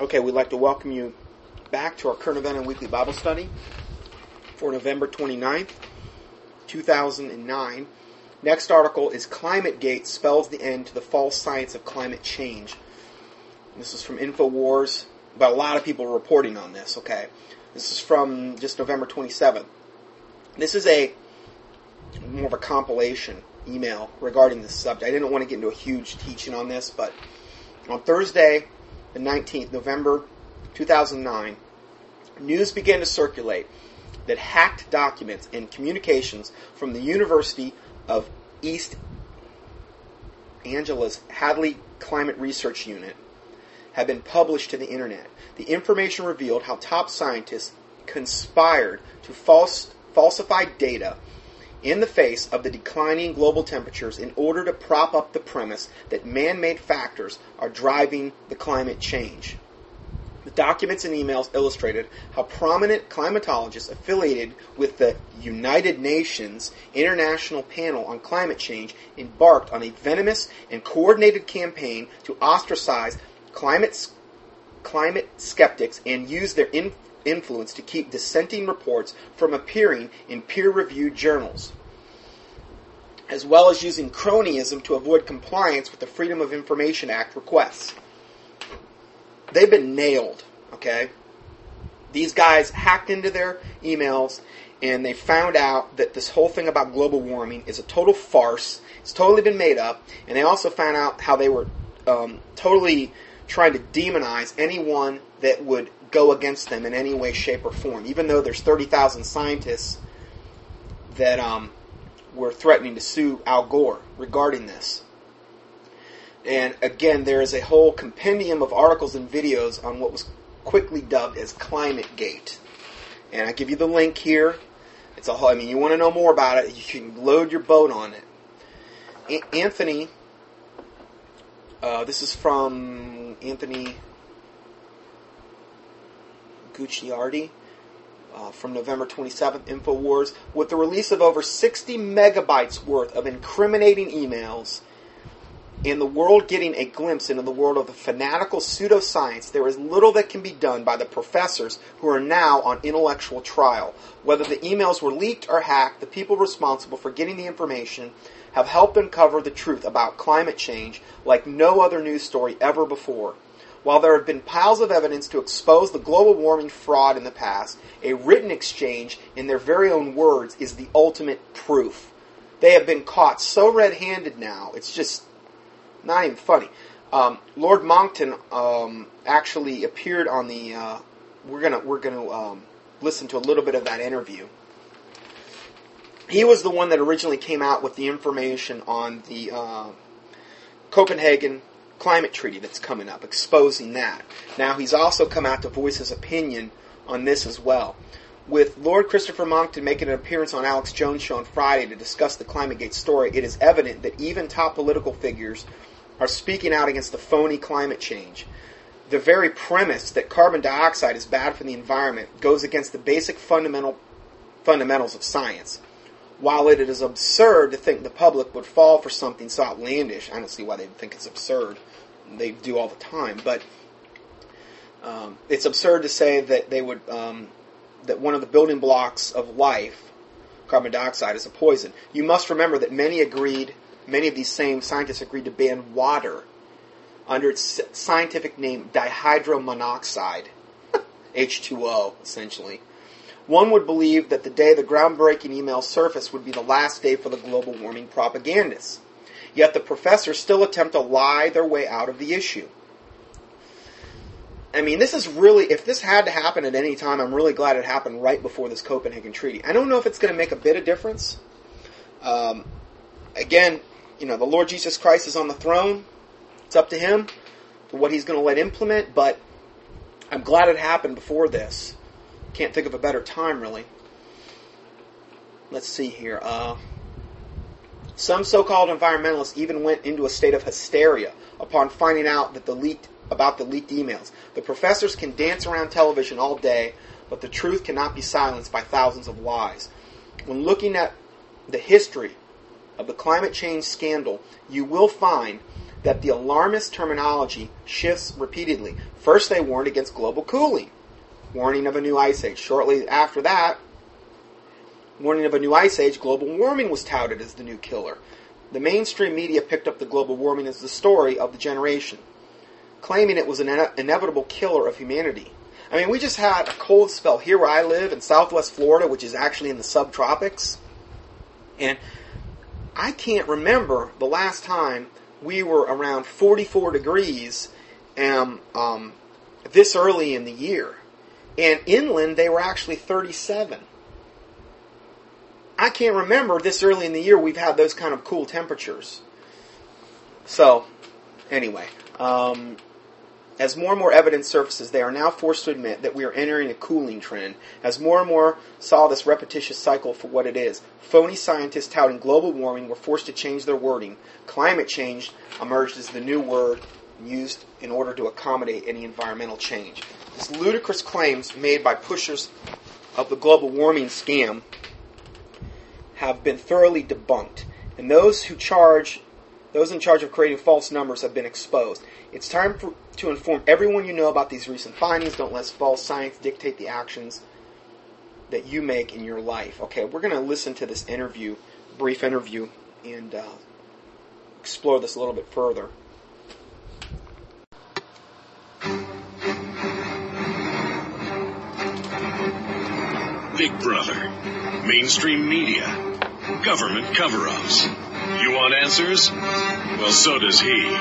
Okay, we'd like to welcome you back to our current event and weekly Bible study for November 29th, 2009. Next article is Climategate Spells the End to the False Science of Climate Change. This is from InfoWars, but a lot of people are reporting on this, okay? This is from just November 27th. This is a more of a compilation email regarding this subject. I didn't want to get into a huge teaching on this, but on Thursday, the 19th, November 2009, news began to circulate that hacked documents and communications from the University of East Angela's Hadley Climate Research Unit had been published to the internet. The information revealed how top scientists conspired to falsify data in the face of the declining global temperatures in order to prop up the premise that man-made factors are driving the climate change. The documents and emails illustrated how prominent climatologists affiliated with the United Nations International Panel on Climate Change embarked on a venomous and coordinated campaign to ostracize climate skeptics and use their influence to keep dissenting reports from appearing in peer-reviewed journals, as well as using cronyism to avoid compliance with the Freedom of Information Act requests. They've been nailed, okay? These guys hacked into their emails, and they found out that this whole thing about global warming is a total farce. It's totally been made up, and they also found out how they were totally trying to demonize anyone that would go against them in any way, shape, or form, even though there's 30,000 scientists that were threatening to sue Al Gore regarding this. And again, there is a whole compendium of articles and videos on what was quickly dubbed as Climategate. And I give you the link here. It's a whole, I mean, you want to know more about it, you can load your boat on it. Anthony, this is from Anthony Gucciardi from November 27th, InfoWars. With the release of over 60 megabytes worth of incriminating emails and the world getting a glimpse into the world of the fanatical pseudoscience, there is little that can be done by the professors who are now on intellectual trial. Whether the emails were leaked or hacked, the people responsible for getting the information have helped uncover the truth about climate change like no other news story ever before. While there have been piles of evidence to expose the global warming fraud in the past, a written exchange in their very own words is the ultimate proof. They have been caught so red-handed now, it's just not even funny. Lord Monckton actually appeared on the. We're gonna listen to a little bit of that interview. He was the one that originally came out with the information on the Copenhagen climate treaty that's coming up, exposing that. Now he's also come out to voice his opinion on this as well. With Lord Christopher Monckton making an appearance on Alex Jones' show on Friday to discuss the Climategate story, it is evident that even top political figures are speaking out against the phony climate change. The very premise that carbon dioxide is bad for the environment goes against the basic fundamentals of science. While it is absurd to think the public would fall for something so outlandish, I don't see why they think it's absurd. They do all the time, but it's absurd to say that they would that one of the building blocks of life, carbon dioxide, is a poison. You must remember that many of these same scientists agreed to ban water under its scientific name dihydromonoxide, H2O, essentially. One would believe that the day the groundbreaking email surfaced would be the last day for the global warming propagandists. Yet the professors still attempt to lie their way out of the issue. I mean, this is really, if this had to happen at any time, I'm really glad it happened right before this Copenhagen Treaty. I don't know if it's going to make a bit of difference. Again, you know, the Lord Jesus Christ is on the throne. It's up to him, to what he's going to let implement, but I'm glad it happened before this. Can't think of a better time, really. Let's see here. Some so-called environmentalists even went into a state of hysteria upon finding out that about the leaked emails. The professors can dance around television all day, but the truth cannot be silenced by thousands of lies. When looking at the history of the climate change scandal, you will find that the alarmist terminology shifts repeatedly. First, they warned against global cooling, warning of a new ice age. Shortly after that, warning of a new ice age, global warming was touted as the new killer. The mainstream media picked up the global warming as the story of the generation, claiming it was an inevitable killer of humanity. I mean, we just had a cold spell here where I live in southwest Florida, which is actually in the subtropics. And I can't remember the last time we were around 44 degrees this early in the year. And inland, they were actually 37. I can't remember this early in the year we've had those kind of cool temperatures. So, anyway, as more and more evidence surfaces, they are now forced to admit that we are entering a cooling trend. As more and more saw this repetitious cycle for what it is, phony scientists touting global warming were forced to change their wording. Climate change emerged as the new word used in order to accommodate any environmental change. These ludicrous claims made by pushers of the global warming scam have been thoroughly debunked, and those in charge of creating false numbers have been exposed. It's time to inform everyone you know about these recent findings. Don't let false science dictate the actions that you make in your life. Okay, we're going to listen to this brief interview, and explore this a little bit further. Big Brother, mainstream media, government cover-ups. You want answers? Well, so does he.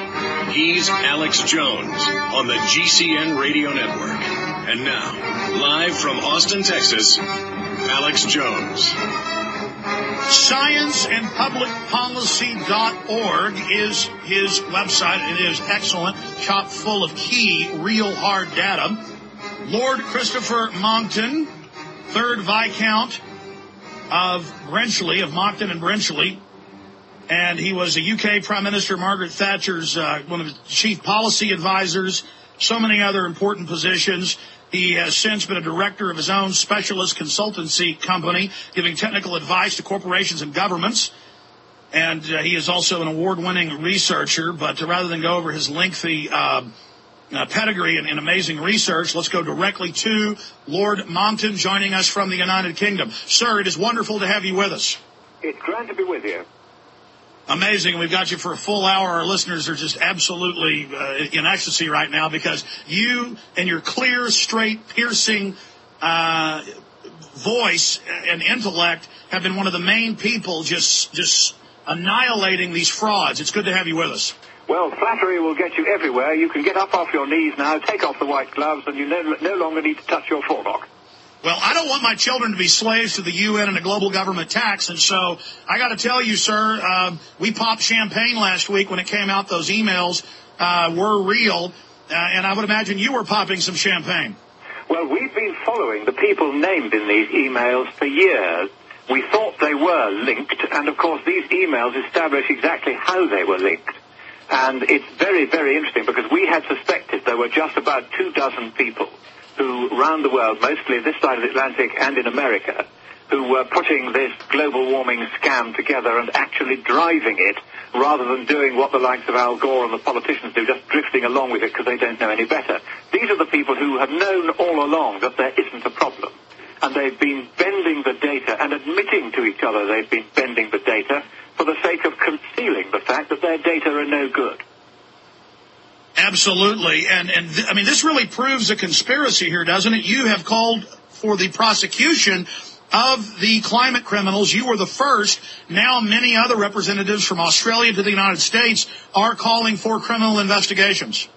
He's Alex Jones on the GCN Radio Network. And now, live from Austin, Texas, Alex Jones. Scienceandpublicpolicy.org is his website. It is excellent, chock full of key, real hard data. Lord Christopher Monckton, third Viscount of Brenchley, of Monckton and Brenchley, and he was a UK Prime Minister Margaret Thatcher's one of his chief policy advisors, so many other important positions. He has since been a director of his own specialist consultancy company, giving technical advice to corporations and governments. And he is also an award-winning researcher. But rather than go over his lengthy pedigree and amazing research, let's go directly to Lord Monckton, joining us from the United Kingdom. Sir, it is wonderful to have you with us. It's glad to be with you. Amazing. We've got you for a full hour. Our listeners are just absolutely in ecstasy right now because you and your clear, straight, piercing voice and intellect have been one of the main people just annihilating these frauds. It's good to have you with us. Well, flattery will get you everywhere. You can get up off your knees now, take off the white gloves, and you no longer need to touch your forelock. Well, I don't want my children to be slaves to the UN and a global government tax, and so I got to tell you, sir, we popped champagne last week when it came out those emails were real, and I would imagine you were popping some champagne. Well, we've been following the people named in these emails for years. We thought they were linked, and of course these emails establish exactly how they were linked. And it's very, very interesting because we had suspected there were just about 24 people who, round the world, mostly this side of the Atlantic and in America, who were putting this global warming scam together and actually driving it rather than doing what the likes of Al Gore and the politicians do, just drifting along with it because they don't know any better. These are the people who have known all along that there isn't a problem. And they've been bending the data and admitting to each other they've been bending the data for the sake of concealing the fact that their data are no good. Absolutely. And I mean, this really proves a conspiracy here, doesn't it? You have called for the prosecution of the climate criminals. You were the first. Now many other representatives from Australia to the United States are calling for criminal investigations.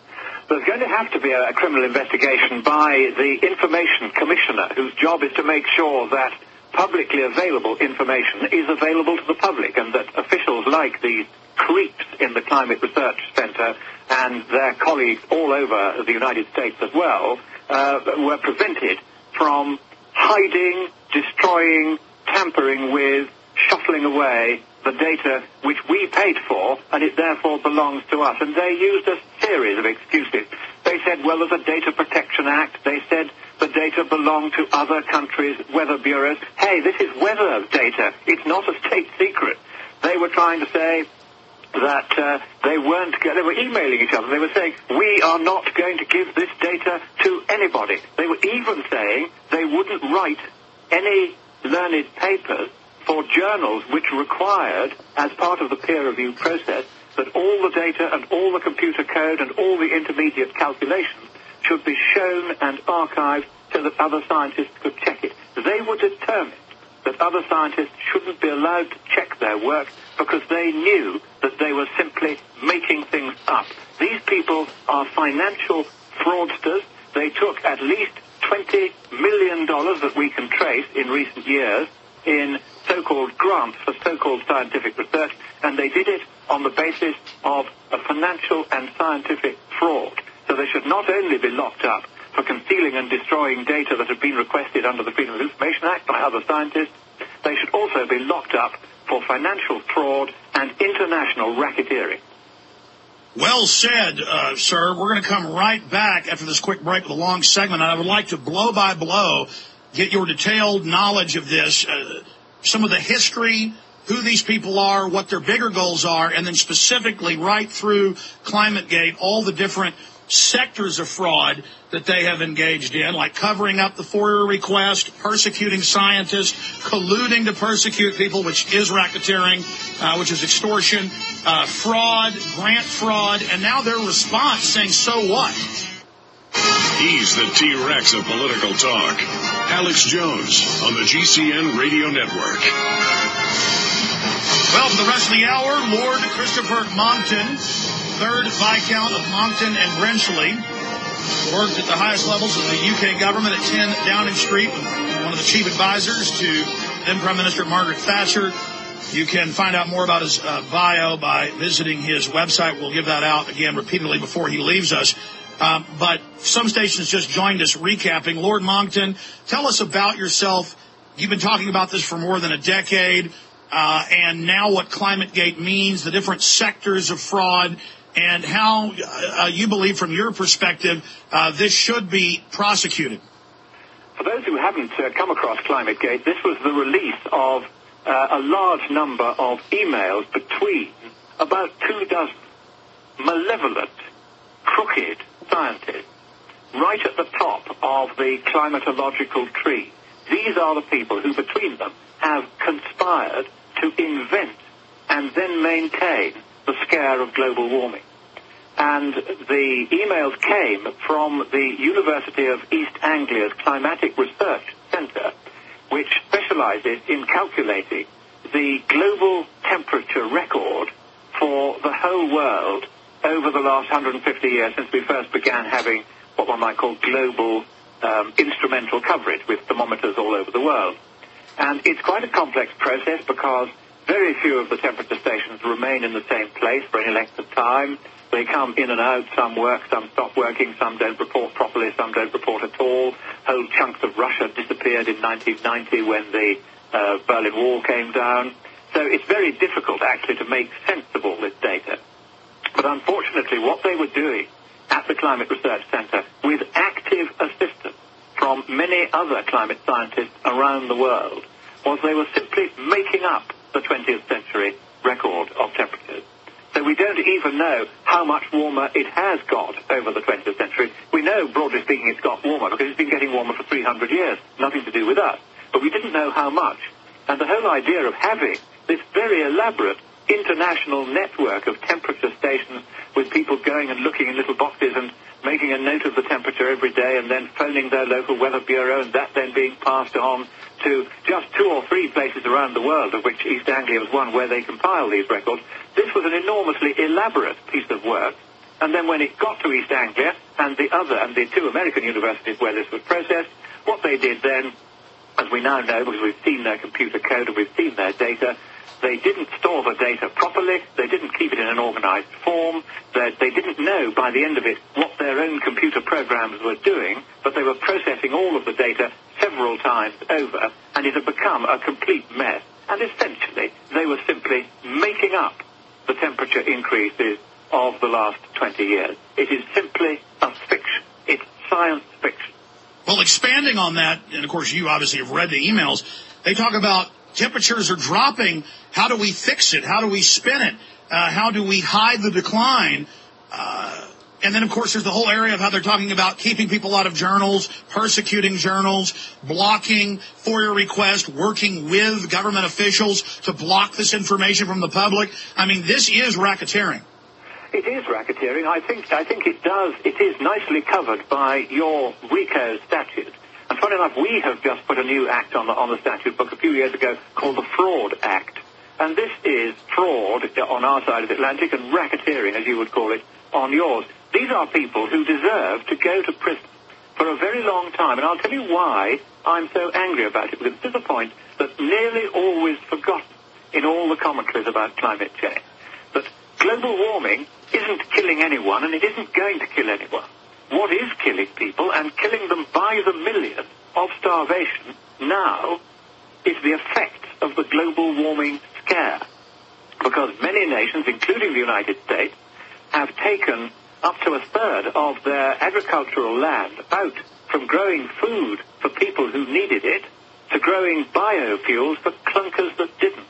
There's going to have to be a criminal investigation by the Information Commissioner, whose job is to make sure that publicly available information is available to the public and that officials like these creeps in the Climate Research Center and their colleagues all over the United States as well were prevented from hiding, destroying, tampering with, shuffling away the data which we paid for, and it therefore belongs to us. And they used a series of excuses. They said, well, there's a Data Protection Act. They said the data belonged to other countries' weather bureaus. Hey, this is weather data. It's not a state secret. They were trying to say that they were emailing each other. They were saying, we are not going to give this data to anybody. They were even saying they wouldn't write any learned papers for journals which required, as part of the peer review process, that all the data and all the computer code and all the intermediate calculations should be shown and archived so that other scientists could check it. They were determined that other scientists shouldn't be allowed to check their work because they knew that they were simply making things up. These people are financial fraudsters. They took at least $20 million that we can trace in recent years in so-called grants for so-called scientific research, and they did it on the basis of a financial and scientific fraud. So they should not only be locked up for concealing and destroying data that have been requested under the Freedom of Information Act by other scientists, they should also be locked up for financial fraud and international racketeering. Well said, sir. We're going to come right back after this quick break with a long segment. I would like to blow by blow get your detailed knowledge of this, some of the history, who these people are, what their bigger goals are, and then specifically right through Climategate, all the different sectors of fraud that they have engaged in, like covering up the FOIA request, persecuting scientists, colluding to persecute people, which is racketeering, which is extortion, fraud, grant fraud, and now their response saying, so what? He's the T-Rex of political talk. Alex Jones on the GCN Radio Network. Well, for the rest of the hour, Lord Christopher Monckton, third Viscount of Monckton and Brenchley, worked at the highest levels of the UK government at 10 Downing Street, one of the chief advisors to then Prime Minister Margaret Thatcher. You can find out more about his bio by visiting his website. We'll give that out again repeatedly before he leaves us. But some stations just joined us recapping. Lord Monckton, tell us about yourself. You've been talking about this for more than a decade, and now what Climategate means, the different sectors of fraud, and how you believe from your perspective this should be prosecuted. For those who haven't come across Climategate, this was the release of a large number of emails between about 24 malevolent, crooked scientists, right at the top of the climatological tree. These are the people who, between them, have conspired to invent and then maintain the scare of global warming. And the emails came from the University of East Anglia's Climatic Research Centre, which specialises in calculating the global temperature record for the whole world over the last 150 years since we first began having what one might call global instrumental coverage with thermometers all over the world. And it's quite a complex process because very few of the temperature stations remain in the same place for any length of time. They come in and out, some work, some stop working, some don't report properly, some don't report at all. Whole chunks of Russia disappeared in 1990 when the Berlin Wall came down. So it's very difficult actually to make sense of all this data. But unfortunately, what they were doing at the Climate Research Centre, with active assistance from many other climate scientists around the world, was they were simply making up the 20th century record of temperatures. So we don't even know how much warmer it has got over the 20th century. We know, broadly speaking, it's got warmer because it's been getting warmer for 300 years, nothing to do with us. But we didn't know how much. And the whole idea of having this very elaborate international network of temperature stations with people going and looking in little boxes and making a note of the temperature every day and then phoning their local weather bureau and that then being passed on to just 2 or 3 places around the world, of which East Anglia was one where they compile these records. This was an enormously elaborate piece of work. And then when it got to East Anglia and the 2 American universities where this was processed, what they did then, as we now know because we've seen their computer code and we've seen their data, they didn't store the data properly. They didn't keep it in an organized form. They didn't know by the end of it what their own computer programs were doing, but they were processing all of the data several times over, and it had become a complete mess. And essentially, they were simply making up the temperature increases of the last 20 years. It is simply a fiction. It's science fiction. Well, expanding on that, and of course you obviously have read the emails, they talk about temperatures are dropping. How do we fix it? How do we spin it? How do we hide the decline? And then, of course, there's the whole area of how they're talking about keeping people out of journals, persecuting journals, blocking FOIA requests, working with government officials to block this information from the public. I mean, this is racketeering. It is racketeering. I think it does. It is nicely covered by your RICO statute. And funny enough, we have just put a new act on the statute book a few years ago called the Fraud Act. And this is fraud on our side of the Atlantic and racketeering, as you would call it, on yours. These are people who deserve to go to prison for a very long time. And I'll tell you why I'm so angry about it, because this is a point that's nearly always forgotten in all the commentaries about climate change. That global warming isn't killing anyone, and it isn't going to kill anyone. What is killing people, and killing them by the million, of starvation now, is the effect of the global warming scare. Because many nations, including the United States, have taken up to a third of their agricultural land out from growing food for people who needed it to growing biofuels for clunkers that didn't.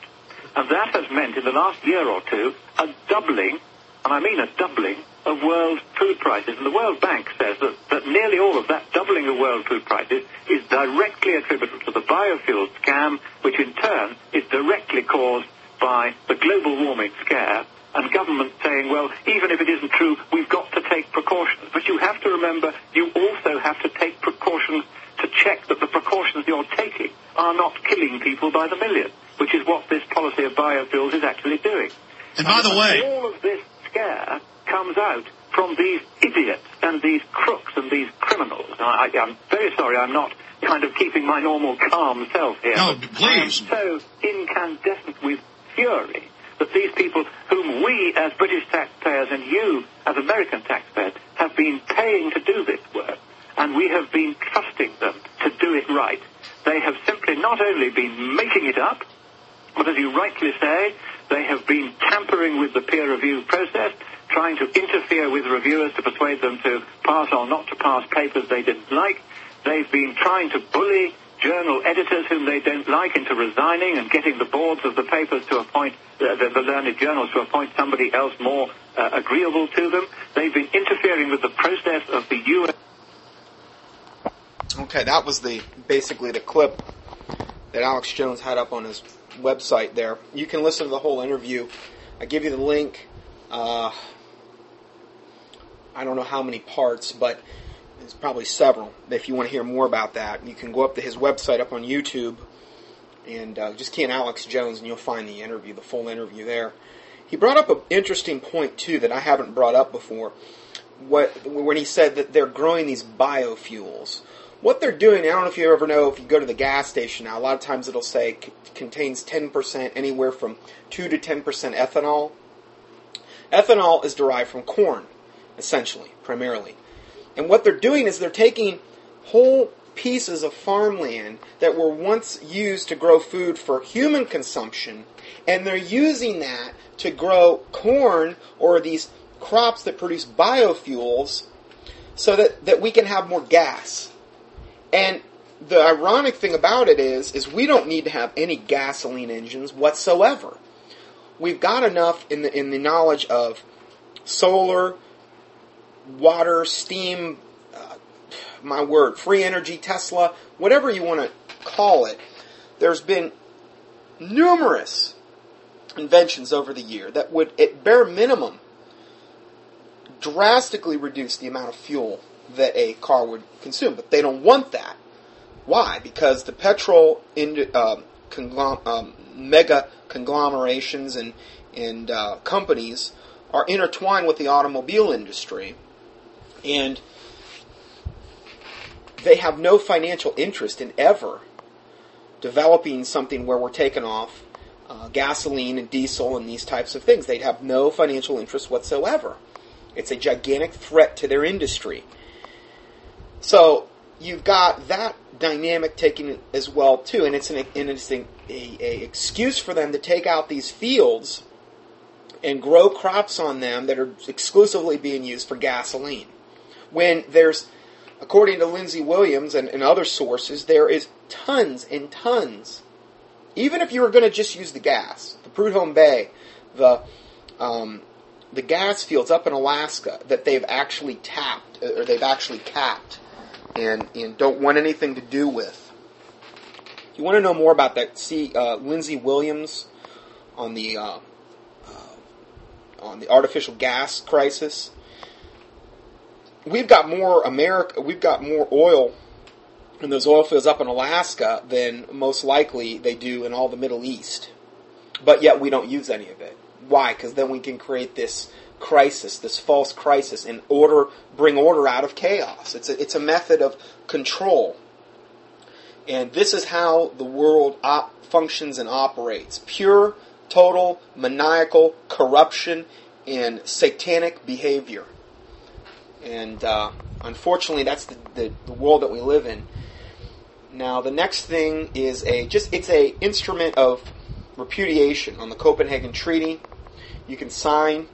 And that has meant in the last year or two a doubling, and I mean a doubling, of world food prices. And the World Bank says that nearly all of that doubling of world food prices is directly attributable to the biofuel scam, which in turn is directly caused by the global warming scare. And government saying, well, even if it isn't true, we've got to take precautions. But you have to remember, you also have to take precautions to check that the precautions you're taking are not killing people by the million, which is what this policy of biofuels is actually doing. And by the way, all of this scare comes out from these idiots and these crooks and these criminals. And I'm very sorry I'm not kind of keeping my normal calm self here. No, please. I am so incandescent with fury that these people, whom we as British taxpayers and you as American taxpayers have been paying to do this work, and we have been trusting them to do it right, they have simply not only been making it up, but as you rightly say, they have been tampering with the peer review process, trying to interfere with reviewers to persuade them to pass or not to pass papers they didn't like. They've been trying to bully journal editors whom they don't like into resigning and getting the boards of the papers to appoint, the learned journals to appoint somebody else more agreeable to them. They've been interfering with the process of the UN. Okay, that was basically the clip that Alex Jones had up on his website there. You can listen to the whole interview. I give you the link. I don't know how many parts, but there's probably several. If you want to hear more about that, you can go up to his website up on YouTube and just key in Alex Jones and you'll find the interview, the full interview there. He brought up an interesting point, too, that I haven't brought up before, when he said that they're growing these biofuels. What they're doing, I don't know if you ever know, if you go to the gas station now, a lot of times it'll say contains 10%, anywhere from 2 to 10% ethanol. Ethanol is derived from corn, essentially, primarily. And what they're doing is they're taking whole pieces of farmland that were once used to grow food for human consumption, and they're using that to grow corn or these crops that produce biofuels so that we can have more gas. And the ironic thing about it is we don't need to have any gasoline engines whatsoever. We've got enough in the knowledge of solar, water, steam, free energy, Tesla, whatever you want to call it. There's been numerous inventions over the year that would, at bare minimum, drastically reduce the amount of fuel that a car would consume. But they don't want that. Why? Because the petrol mega conglomerations and companies are intertwined with the automobile industry, and they have no financial interest in ever developing something where we're taking off gasoline and diesel and these types of things. They'd have no financial interest whatsoever. It's a gigantic threat to their industry. So you've got that dynamic taking as well too, and it's an excuse for them to take out these fields and grow crops on them that are exclusively being used for gasoline. When there's, according to Lindsey Williams and other sources, there is tons and tons. Even if you were going to just use the gas, the Prudhoe Bay, the the gas fields up in Alaska that they've actually tapped, or they've actually capped, and don't want anything to do with. If you want to know more about that, see Lindsey Williams on the artificial gas crisis. We've got more oil in those oil fields up in Alaska than most likely they do in all the Middle East. But yet we don't use any of it. Why? Because then we can create this crisis, this false crisis, and bring order out of chaos. It's a method of control. And this is how the world functions and operates. Pure, total, maniacal corruption and satanic behavior. And unfortunately, that's the world that we live in. Now, the next thing is it's an instrument of repudiation on the Copenhagen Treaty. You can sign.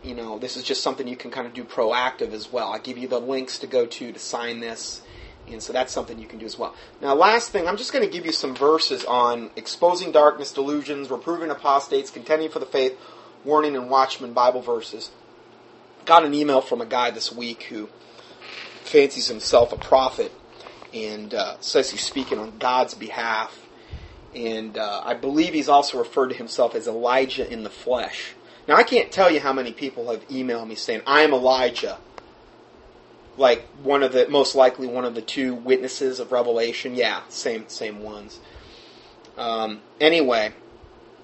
This is just something you can kind of do proactive as well. I give you the links to go to sign this, and so that's something you can do as well. Now, last thing, I'm just going to give you some verses on exposing darkness, delusions, reproving apostates, contending for the faith, warning and watchmen, Bible verses. Got an email from a guy this week who fancies himself a prophet and says he's speaking on God's behalf. And I believe he's also referred to himself as Elijah in the flesh. Now, I can't tell you how many people have emailed me saying, I am Elijah. Like most likely one of the two witnesses of Revelation. Yeah, same ones. Anyway,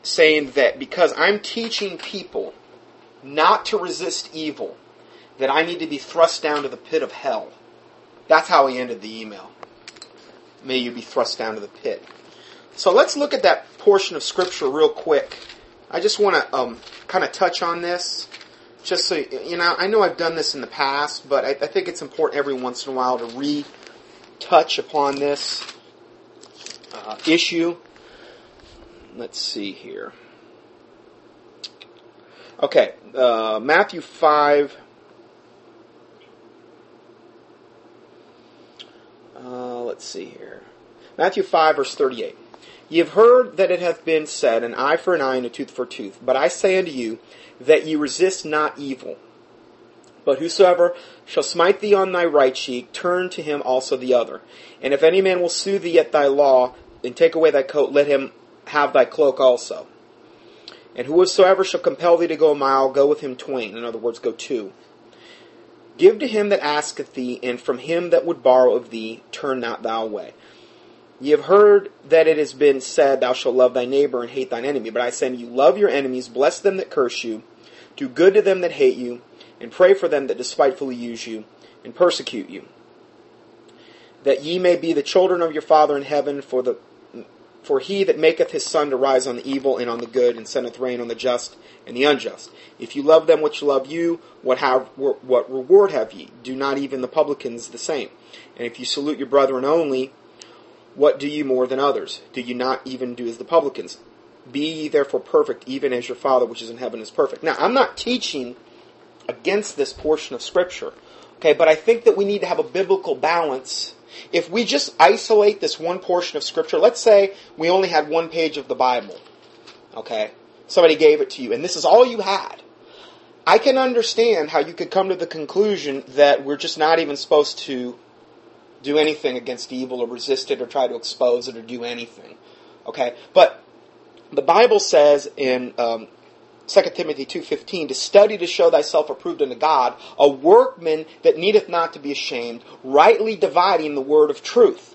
saying that because I'm teaching people not to resist evil, that I need to be thrust down to the pit of hell. That's how he ended the email. May you be thrust down to the pit. So let's look at that portion of Scripture real quick. I just want to kind of touch on this, just so you know. I know I've done this in the past, but I think it's important every once in a while to re-touch upon this issue. Let's see here. Okay, Matthew 5. Let's see here. Matthew 5, verse 38. Ye have heard that it hath been said, an eye for an eye and a tooth for a tooth. But I say unto you, that ye resist not evil. But whosoever shall smite thee on thy right cheek, turn to him also the other. And if any man will sue thee at thy law, and take away thy coat, let him have thy cloak also. And whosoever shall compel thee to go a mile, go with him twain. In other words, go two. Give to him that asketh thee, and from him that would borrow of thee, turn not thou away. Ye have heard that it has been said, thou shalt love thy neighbor and hate thine enemy. But I say unto you, love your enemies, bless them that curse you, do good to them that hate you, and pray for them that despitefully use you and persecute you, that ye may be the children of your Father in heaven. For he that maketh his sun to rise on the evil and on the good, and sendeth rain on the just and the unjust. If you love them which love you, what reward have ye? Do not even the publicans the same? And if you salute your brethren only, what do you more than others? Do you not even do as the publicans? Be ye therefore perfect, even as your Father which is in heaven is perfect. Now, I'm not teaching against this portion of Scripture, okay? But I think that we need to have a biblical balance. If we just isolate this one portion of Scripture, let's say we only had one page of the Bible, okay? Somebody gave it to you, and this is all you had. I can understand how you could come to the conclusion that we're just not even supposed to do anything against evil or resist it or try to expose it or do anything. Okay? But the Bible says in 2 Timothy 2:15, to study to show thyself approved unto God, a workman that needeth not to be ashamed, rightly dividing the word of truth.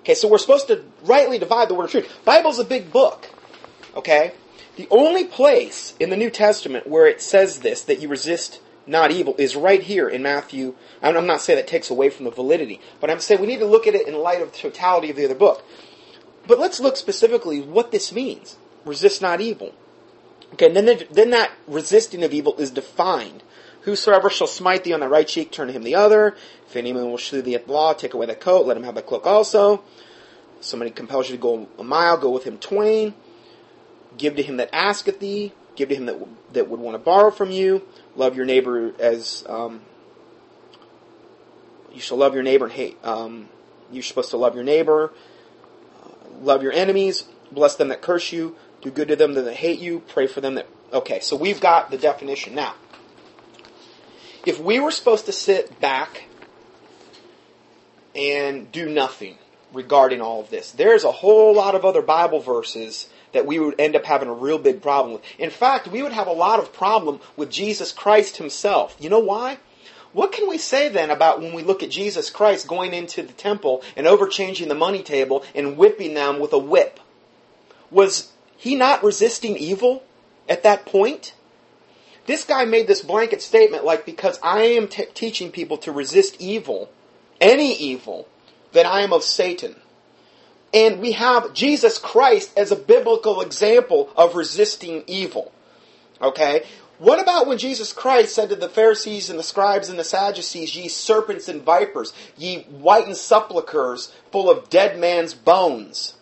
Okay, so we're supposed to rightly divide the word of truth. Bible's a big book. Okay? The only place in the New Testament where it says this, that you resist not evil, is right here in Matthew. I'm not saying that takes away from the validity, but I'm saying we need to look at it in light of the totality of the other book. But let's look specifically what this means. Resist not evil. Okay, and then that resisting of evil is defined. Whosoever shall smite thee on thy right cheek, turn to him the other. If any man will sue thee at the law, take away thy coat, let him have thy cloak also. If somebody compels you to go a mile, go with him twain. Give to him that asketh thee. Give to him that would want to borrow from you. Love your neighbor as you shall love your neighbor and hate. You're supposed to love your neighbor. Love your enemies. Bless them that curse you. Do good to them that hate you. Pray for them that Okay, so we've got the definition. Now, if we were supposed to sit back and do nothing regarding all of this, there's a whole lot of other Bible verses that we would end up having a real big problem with. In fact, we would have a lot of problem with Jesus Christ himself. You know why? What can we say then about when we look at Jesus Christ going into the temple and overchanging the money table and whipping them with a whip? Was he not resisting evil at that point? This guy made this blanket statement like, because I am teaching people to resist evil, any evil, that I am of Satan. And we have Jesus Christ as a biblical example of resisting evil. Okay? What about when Jesus Christ said to the Pharisees and the scribes and the Sadducees, ye serpents and vipers, ye whitened sepulchres full of dead man's bones?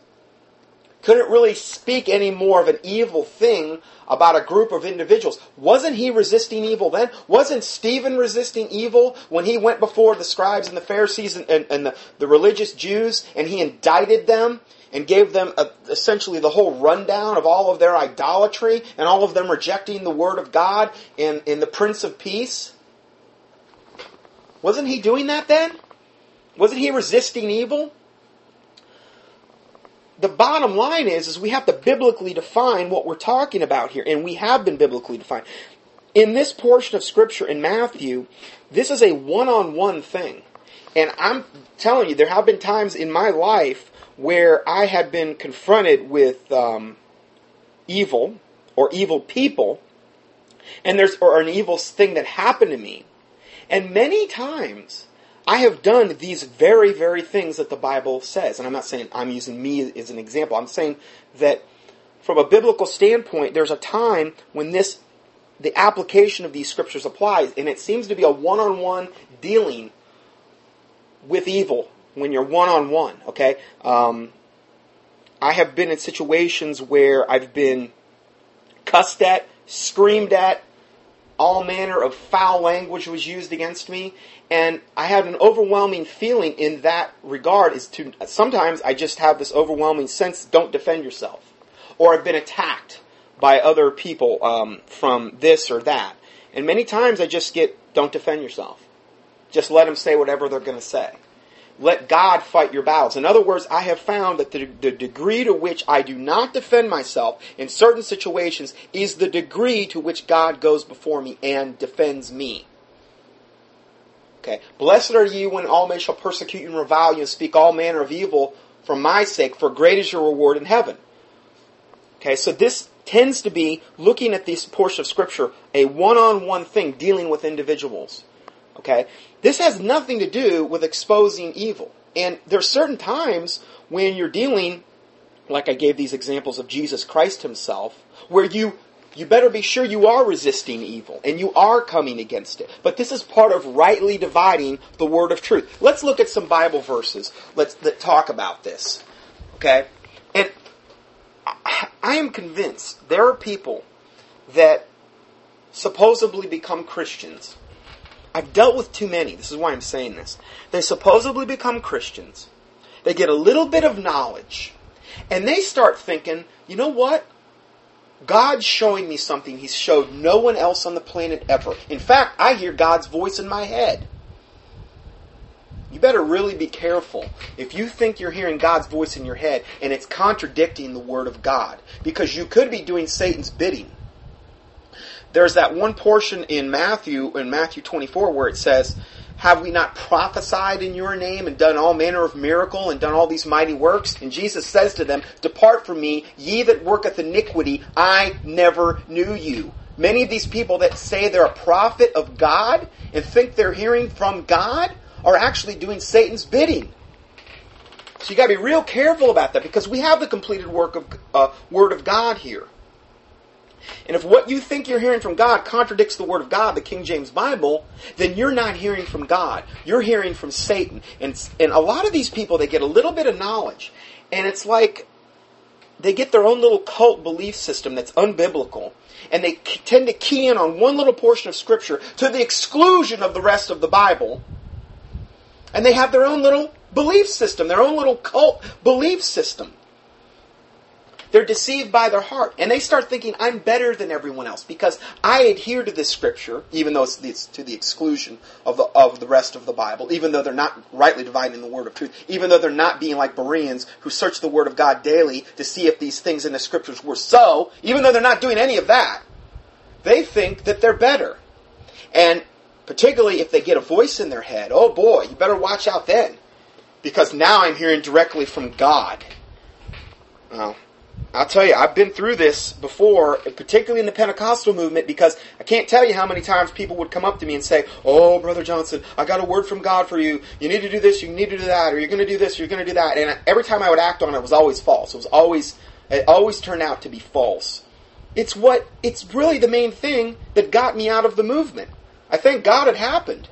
Couldn't really speak any more of an evil thing about a group of individuals. Wasn't he resisting evil then? Wasn't Stephen resisting evil when he went before the scribes and the Pharisees and the religious Jews, and he indicted them and gave them essentially the whole rundown of all of their idolatry and all of them rejecting the Word of God and the Prince of Peace? Wasn't he doing that then? Wasn't he resisting evil? The bottom line is we have to biblically define what we're talking about here, and we have been biblically defined. In this portion of Scripture in Matthew, this is a one-on-one thing. And I'm telling you, there have been times in my life where I had been confronted with evil or evil people, and an evil thing that happened to me. And many times I have done these very, very things that the Bible says. And I'm not saying I'm using me as an example. I'm saying that from a biblical standpoint, there's a time when the application of these scriptures applies, and it seems to be a one-on-one dealing with evil. When you're one-on-one, okay? I have been in situations where I've been cussed at, screamed at, all manner of foul language was used against me, and I had an overwhelming feeling in that regard sometimes I just have this overwhelming sense, don't defend yourself. Or I've been attacked by other people from this or that. And many times I just get, don't defend yourself. Just let them say whatever they're going to say. Let God fight your battles. In other words, I have found that the degree to which I do not defend myself in certain situations is the degree to which God goes before me and defends me. Okay. Blessed are ye when all men shall persecute you and revile you and speak all manner of evil for my sake, for great is your reward in heaven. Okay, so this tends to be, looking at this portion of Scripture, a one-on-one thing dealing with individuals. Okay, this has nothing to do with exposing evil. And there are certain times when you're dealing, like I gave these examples of Jesus Christ himself, where you better be sure you are resisting evil and you are coming against it. But this is part of rightly dividing the word of truth. Let's look at some Bible verses that talk about this. Okay, and I am convinced there are people that supposedly become Christians. I've dealt with too many. This is why I'm saying this. They supposedly become Christians. They get a little bit of knowledge. And they start thinking, you know what? God's showing me something He's showed no one else on the planet ever. In fact, I hear God's voice in my head. You better really be careful if you think you're hearing God's voice in your head and it's contradicting the Word of God, because you could be doing Satan's bidding. There's that one portion in Matthew 24, where it says, have we not prophesied in your name and done all manner of miracle and done all these mighty works? And Jesus says to them, depart from me, ye that worketh iniquity, I never knew you. Many of these people that say they're a prophet of God and think they're hearing from God are actually doing Satan's bidding. So you got to be real careful about that, because we have the completed Word of God here. And if what you think you're hearing from God contradicts the Word of God, the King James Bible, then you're not hearing from God. You're hearing from Satan. And a lot of these people, they get a little bit of knowledge, and it's like they get their own little cult belief system that's unbiblical, and they tend to key in on one little portion of Scripture to the exclusion of the rest of the Bible, and they have their own little belief system, their own little cult belief system. They're deceived by their heart, and they start thinking, I'm better than everyone else because I adhere to this scripture, even though it's to the exclusion of the rest of the Bible, even though they're not rightly dividing the word of truth, even though they're not being like Bereans who search the word of God daily to see if these things in the scriptures were so, even though they're not doing any of that, they think that they're better. And particularly if they get a voice in their head, oh boy, you better watch out then, because now I'm hearing directly from God. Well, I'll tell you, I've been through this before, particularly in the Pentecostal movement, because I can't tell you how many times people would come up to me and say, oh, Brother Johnson, I got a word from God for you. You need to do this, you need to do that, or you're going to do this, or you're going to do that. And every time I would act on it, it was always false. It always turned out to be false. It's really the main thing that got me out of the movement. I thank God it happened.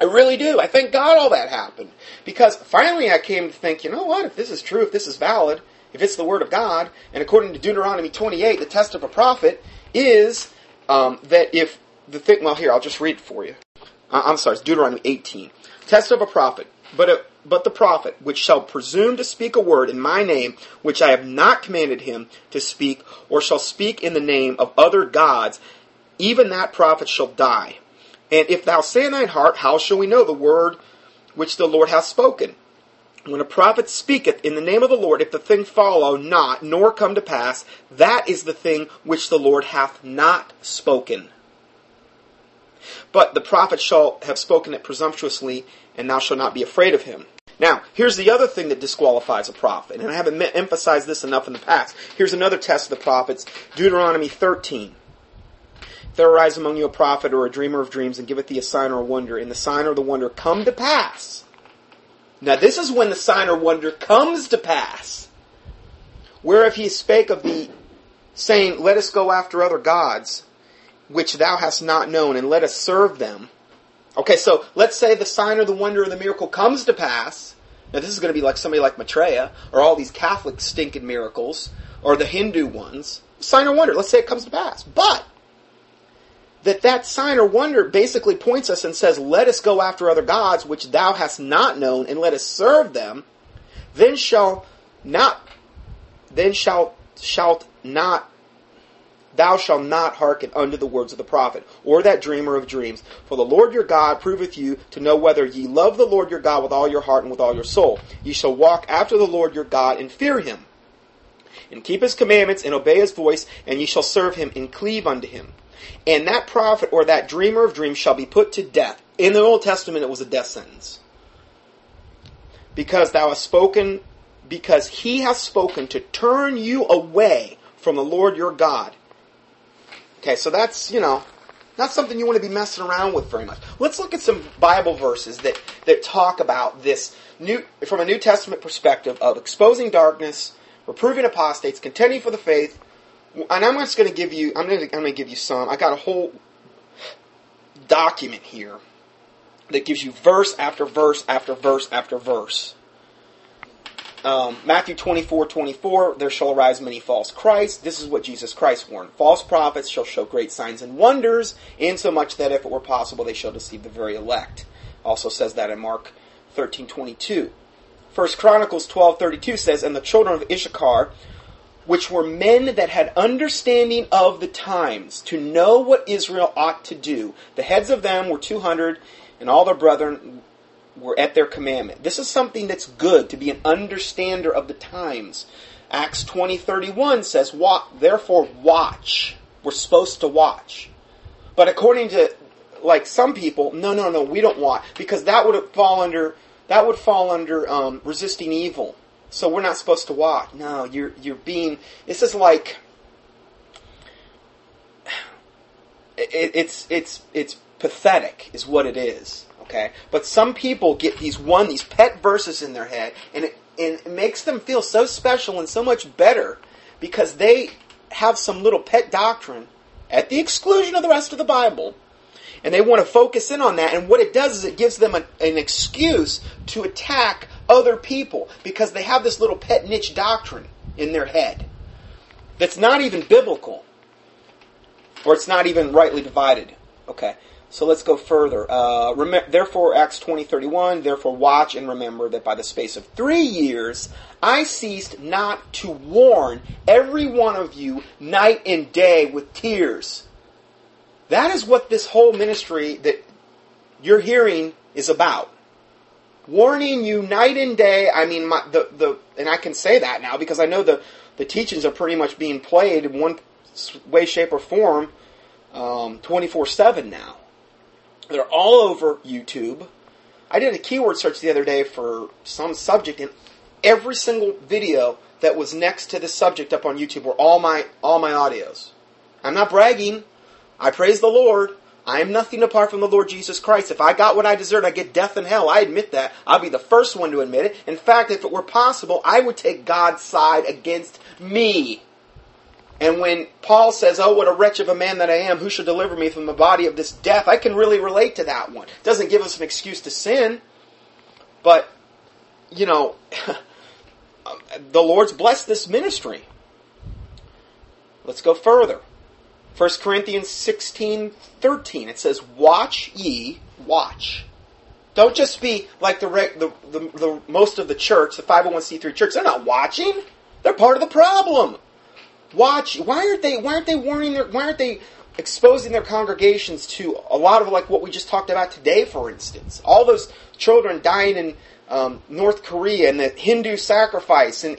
I really do. I thank God all that happened. Because finally I came to think, you know what, if this is true, if this is valid, if it's the Word of God, and according to Deuteronomy 28, the test of a prophet is that if the thing... Well, here, I'll just read it for you. I'm sorry, it's Deuteronomy 18. Test of a prophet. But the prophet, which shall presume to speak a word in my name, which I have not commanded him to speak, or shall speak in the name of other gods, even that prophet shall die. And if thou say in thine heart, how shall we know the word which the Lord hath spoken? When a prophet speaketh in the name of the Lord, if the thing follow not, nor come to pass, that is the thing which the Lord hath not spoken. But the prophet shall have spoken it presumptuously, and thou shalt not be afraid of him. Now, here's the other thing that disqualifies a prophet, and I haven't emphasized this enough in the past. Here's another test of the prophets, Deuteronomy 13. There arise among you a prophet or a dreamer of dreams, and giveth thee a sign or a wonder, and the sign or the wonder come to pass. Now this is when the sign or wonder comes to pass. Where if he spake of thee, saying, let us go after other gods, which thou hast not known, and let us serve them. Okay, so let's say the sign or the wonder or the miracle comes to pass. Now this is going to be like somebody like Maitreya, or all these Catholic stinking miracles, or the Hindu ones. Sign or wonder, let's say it comes to pass. But that sign or wonder basically points us and says, let us go after other gods, which thou hast not known, and let us serve them, thou shalt not hearken unto the words of the prophet, or that dreamer of dreams. For the Lord your God proveth you to know whether ye love the Lord your God with all your heart and with all your soul. Ye shall walk after the Lord your God and fear him, and keep his commandments, and obey his voice, and ye shall serve him, and cleave unto him. And that prophet or that dreamer of dreams shall be put to death. In the Old Testament, it was a death sentence. Because he has spoken to turn you away from the Lord your God. Okay, so that's, not something you want to be messing around with very much. Let's look at some Bible verses that talk about this from a New Testament perspective of exposing darkness, reproving apostates, contending for the faith. And I'm going to give you some. I got a whole document here that gives you verse after verse after verse after verse. Matthew 24:24, there shall arise many false Christs. This is what Jesus Christ warned. False prophets shall show great signs and wonders, insomuch that if it were possible, they shall deceive the very elect. Also says that in Mark 13:22. 1 Chronicles 12:32 says, and the children of Issachar, which were men that had understanding of the times, to know what Israel ought to do. The heads of them were 200, and all their brethren were at their commandment. This is something that's good, to be an understander of the times. Acts 20:31 says, therefore watch. We're supposed to watch. But according to, some people, no, we don't watch, because that would fall under resisting evil. So we're not supposed to walk. No, you're being... This is like... It's pathetic, is what it is. Okay? But some people get these pet verses in their head, and it makes them feel so special and so much better because they have some little pet doctrine at the exclusion of the rest of the Bible. And they want to focus in on that, and what it does is it gives them an excuse to attack other people because they have this little pet niche doctrine in their head that's not even biblical, or it's not even rightly divided. Okay, So let's go further. Therefore, Acts 20:31, therefore watch and remember that by the space of 3 years I ceased not to warn every one of you night and day with tears. That is what this whole ministry that you're hearing is about. Warning you night and day. I mean, and I can say that now because I know the teachings are pretty much being played in one way, shape, or form 24/7 now. They're all over YouTube. I did a keyword search the other day for some subject, and every single video that was next to the subject up on YouTube were all my audios. I'm not bragging. I praise the Lord. I am nothing apart from the Lord Jesus Christ. If I got what I deserved, I'd get death and hell. I admit that. I'll be the first one to admit it. In fact, if it were possible, I would take God's side against me. And when Paul says, oh, what a wretch of a man that I am, who shall deliver me from the body of this death? I can really relate to that one. It doesn't give us an excuse to sin. But, you know, the Lord's blessed this ministry. Let's go further. 1 Corinthians 16:13, it says, watch ye, watch. Don't just be like the most of the church, the 501c3 church. They're not watching. They're part of the problem. Watch. Why aren't they warning why aren't they exposing their congregations to a lot of like what we just talked about today, for instance? All those children dying in North Korea and the Hindu sacrifice and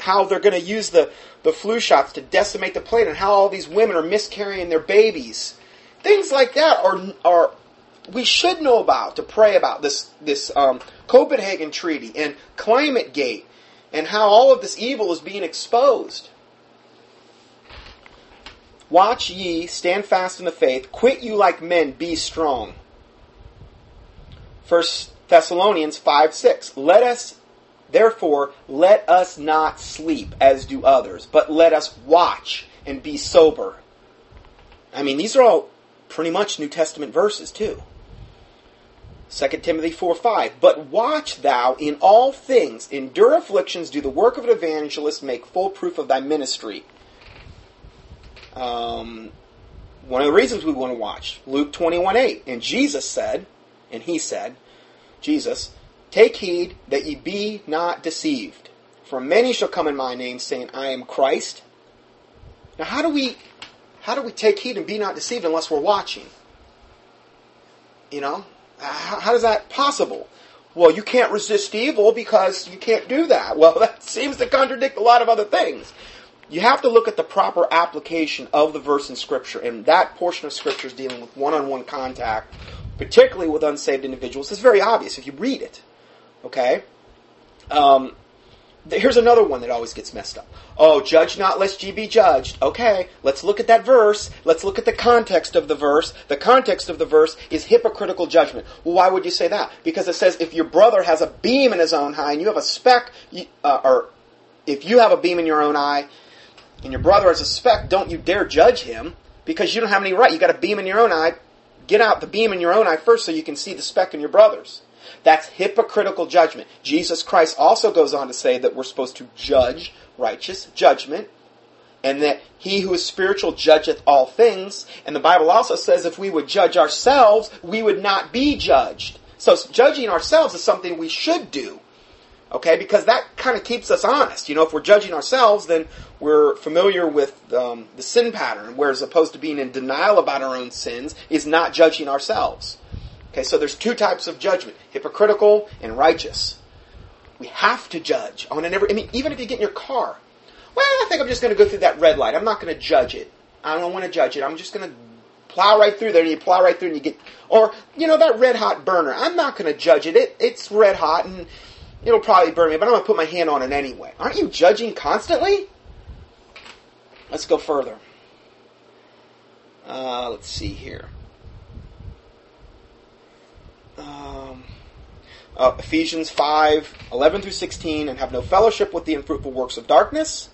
how they're going to use the flu shots to decimate the planet and how all these women are miscarrying their babies. Things like that are we should know about, to pray about this Copenhagen Treaty and Climategate and how all of this evil is being exposed. Watch ye, stand fast in the faith, quit you like men, be strong. 1 Thessalonians 5:6. Therefore, let us not sleep as do others, but let us watch and be sober. I mean, these are all pretty much New Testament verses too. 2 Timothy 4:5. But watch thou in all things, endure afflictions, do the work of an evangelist, make full proof of thy ministry. One of the reasons we want to watch, Luke 21:8. And Jesus said, Jesus, take heed that ye be not deceived. For many shall come in my name, saying, I am Christ. Now, how do we take heed and be not deceived unless we're watching? You know, how is that possible? Well, you can't resist evil because you can't do that. Well, that seems to contradict a lot of other things. You have to look at the proper application of the verse in Scripture, and that portion of Scripture is dealing with one-on-one contact, particularly with unsaved individuals. It's very obvious if you read it. Okay? Here's another one that always gets messed up. Oh, judge not lest ye be judged. Okay, let's look at that verse. Let's look at the context of the verse. The context of the verse is hypocritical judgment. Well, why would you say that? Because it says if your brother has a beam in his own eye and you have a speck, or if you have a beam in your own eye and your brother has a speck, don't you dare judge him because you don't have any right. You got a beam in your own eye. Get out the beam in your own eye first so you can see the speck in your brother's. That's hypocritical judgment. Jesus Christ also goes on to say that we're supposed to judge righteous judgment and that he who is spiritual judgeth all things. And the Bible also says if we would judge ourselves, we would not be judged. So judging ourselves is something we should do, okay, because that kind of keeps us honest. You know, if we're judging ourselves, then we're familiar with the sin pattern, whereas opposed to being in denial about our own sins is not judging ourselves. Okay, so there's two types of judgment, hypocritical and righteous. We have to judge even if you get in your car. Well, I think I'm just going to go through that red light. I'm not going to judge it. I don't want to judge it. I'm just going to plow right through there, and you plow right through and you get, or, you know, that red hot burner. I'm not going to judge it. It's red hot and it'll probably burn me, but I'm going to put my hand on it anyway. Aren't you judging constantly? Let's go further. Let's see here. Ephesians 5:11-16, and have no fellowship with the unfruitful works of darkness.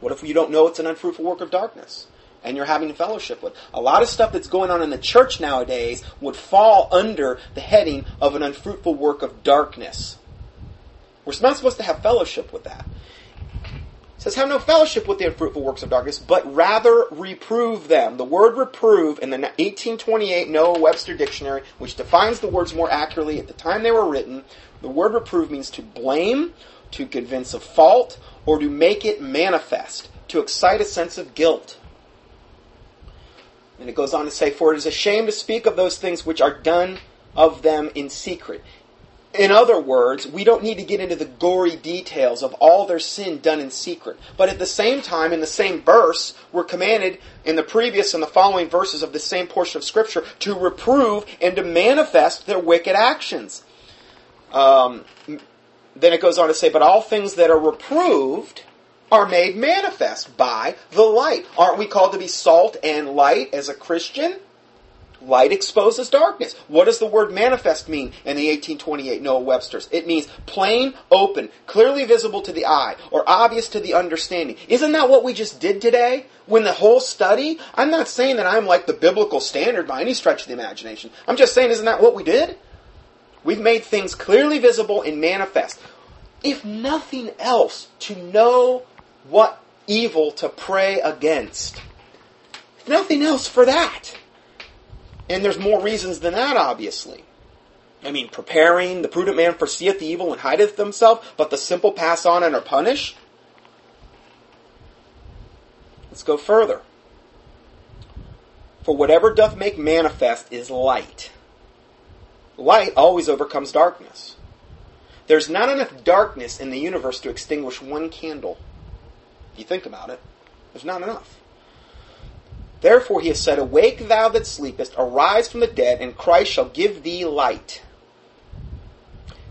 What if you don't know it's an unfruitful work of darkness? And you're having fellowship with. A lot of stuff that's going on in the church nowadays would fall under the heading of an unfruitful work of darkness. We're not supposed to have fellowship with that. says, have no fellowship with the unfruitful works of darkness, but rather reprove them. The word reprove in the 1828 Noah Webster Dictionary, which defines the words more accurately at the time they were written, the word reprove means to blame, to convince of fault, or to make it manifest, to excite a sense of guilt. And it goes on to say, for it is a shame to speak of those things which are done of them in secret. In other words, we don't need to get into the gory details of all their sin done in secret. But at the same time, in the same verse, we're commanded in the previous and the following verses of the same portion of Scripture to reprove and to manifest their wicked actions. Then it goes on to say, but all things that are reproved are made manifest by the light. Aren't we called to be salt and light as a Christian? Light exposes darkness. What does the word manifest mean in the 1828 Noah Webster's? It means plain, open, clearly visible to the eye, or obvious to the understanding. Isn't that what we just did today? When the whole study, I'm not saying that I'm like the biblical standard by any stretch of the imagination. I'm just saying, isn't that what we did? We've made things clearly visible and manifest. If nothing else, to know what evil to pray against. If nothing else for that. And there's more reasons than that, obviously. I mean, preparing, the prudent man foreseeth the evil and hideth himself, but the simple pass on and are punished. Let's go further. For whatever doth make manifest is light. Light always overcomes darkness. There's not enough darkness in the universe to extinguish one candle. If you think about it, there's not enough. Therefore he has said, awake thou that sleepest, arise from the dead, and Christ shall give thee light.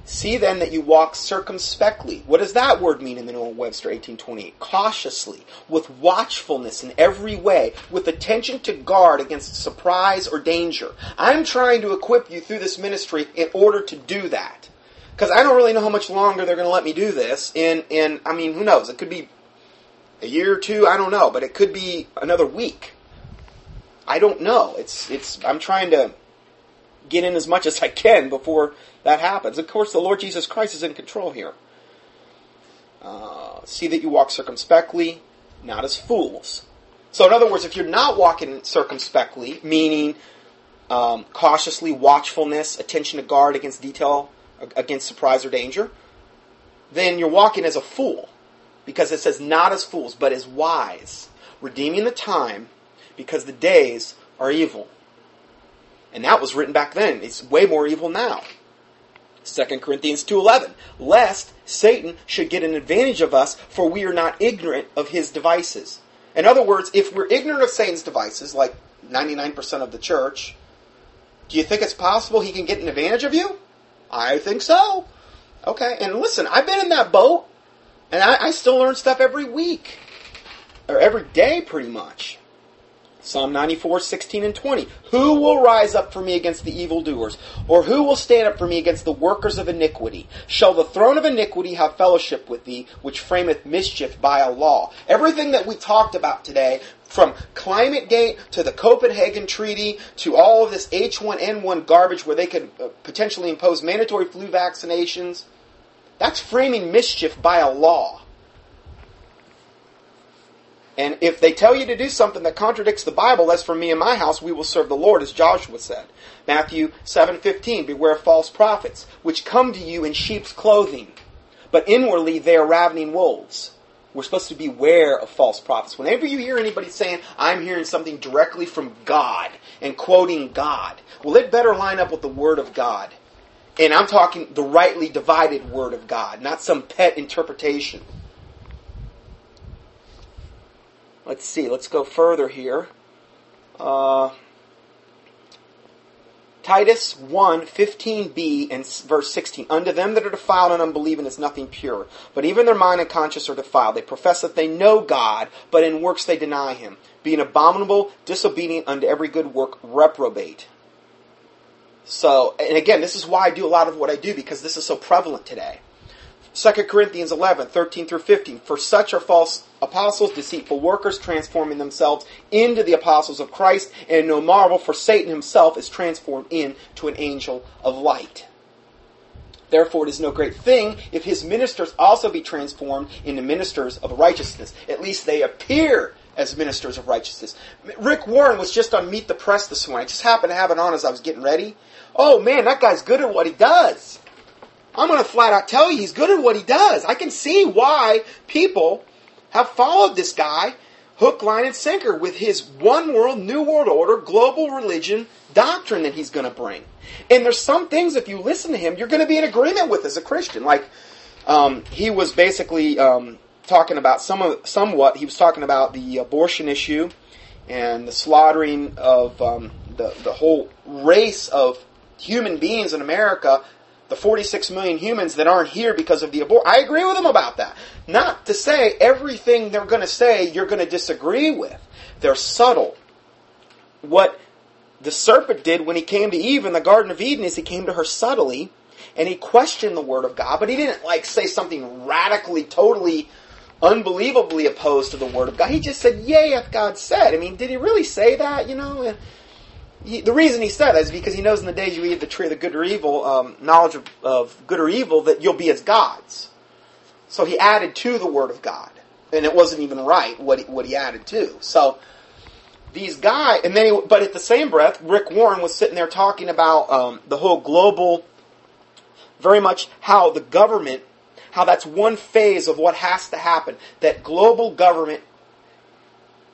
See then that you walk circumspectly. What does that word mean in the Noah Webster 1828? Cautiously, with watchfulness in every way, with attention to guard against surprise or danger. I'm trying to equip you through this ministry in order to do that. Because I don't really know how much longer they're going to let me do this. And I mean, who knows? It could be a year or two, I don't know. But it could be another week. I don't know. I'm trying to get in as much as I can before that happens. Of course, the Lord Jesus Christ is in control here. See that you walk circumspectly, not as fools. So in other words, if you're not walking circumspectly, meaning cautiously, watchfulness, attention to guard against detail, against surprise or danger, then you're walking as a fool. Because it says not as fools, but as wise, redeeming the time, because the days are evil. And that was written back then. It's way more evil now. 2 Corinthians 2:11. Lest Satan should get an advantage of us, for we are not ignorant of his devices. In other words, if we're ignorant of Satan's devices, like 99% of the church, do you think it's possible he can get an advantage of you? I think so. Okay, and listen, I've been in that boat, and I still learn stuff every week. Or every day, pretty much. Psalm 94:16 and 20. Who will rise up for me against the evildoers? Or who will stand up for me against the workers of iniquity? Shall the throne of iniquity have fellowship with thee, which frameth mischief by a law? Everything that we talked about today, from Climategate to the Copenhagen Treaty to all of this H1N1 garbage where they could potentially impose mandatory flu vaccinations, that's framing mischief by a law. And if they tell you to do something that contradicts the Bible, as for me and my house, we will serve the Lord, as Joshua said. Matthew 7:15, beware of false prophets, which come to you in sheep's clothing, but inwardly they are ravening wolves. We're supposed to beware of false prophets. Whenever you hear anybody saying, I'm hearing something directly from God, and quoting God, well, it better line up with the Word of God. And I'm talking the rightly divided Word of God, not some pet interpretation. Let's see, let's go further here. Titus 1:15b and verse 16. Unto them that are defiled and unbelieving is nothing pure, but even their mind and conscience are defiled. They profess that they know God, but in works they deny him, being abominable, disobedient unto every good work, reprobate. So, and again, this is why I do a lot of what I do, because this is so prevalent today. 2 Corinthians 11:13-15. For such are false apostles, deceitful workers, transforming themselves into the apostles of Christ, and no marvel, for Satan himself is transformed into an angel of light. Therefore, it is no great thing if his ministers also be transformed into ministers of righteousness. At least they appear as ministers of righteousness. Rick Warren was just on Meet the Press this morning. I just happened to have it on as I was getting ready. Oh, man, that guy's good at what he does. I'm going to flat out tell you he's good at what he does. I can see why people have followed this guy hook, line, and sinker with his one world, new world order, global religion doctrine that he's going to bring. And there's some things, if you listen to him, you're going to be in agreement with as a Christian. Like, he was basically talking about, he was talking about the abortion issue and the slaughtering of the whole race of human beings in America, the 46 million humans that aren't here because of the abortion. I agree with him about that. Not to say everything they're going to say you're going to disagree with. They're subtle. What the serpent did when he came to Eve in the Garden of Eden is he came to her subtly and he questioned the Word of God, but he didn't like say something radically, totally, unbelievably opposed to the Word of God. He just said, yea, hath God said. I mean, did he really say that? You know, the reason he said that is because he knows in the days you eat of the tree of the good or evil, knowledge of good or evil, that you'll be as gods. So he added to the Word of God. And it wasn't even right what he added to. So these guys, but at the same breath, Rick Warren was sitting there talking about the whole global, very much how the government, how that's one phase of what has to happen. That global government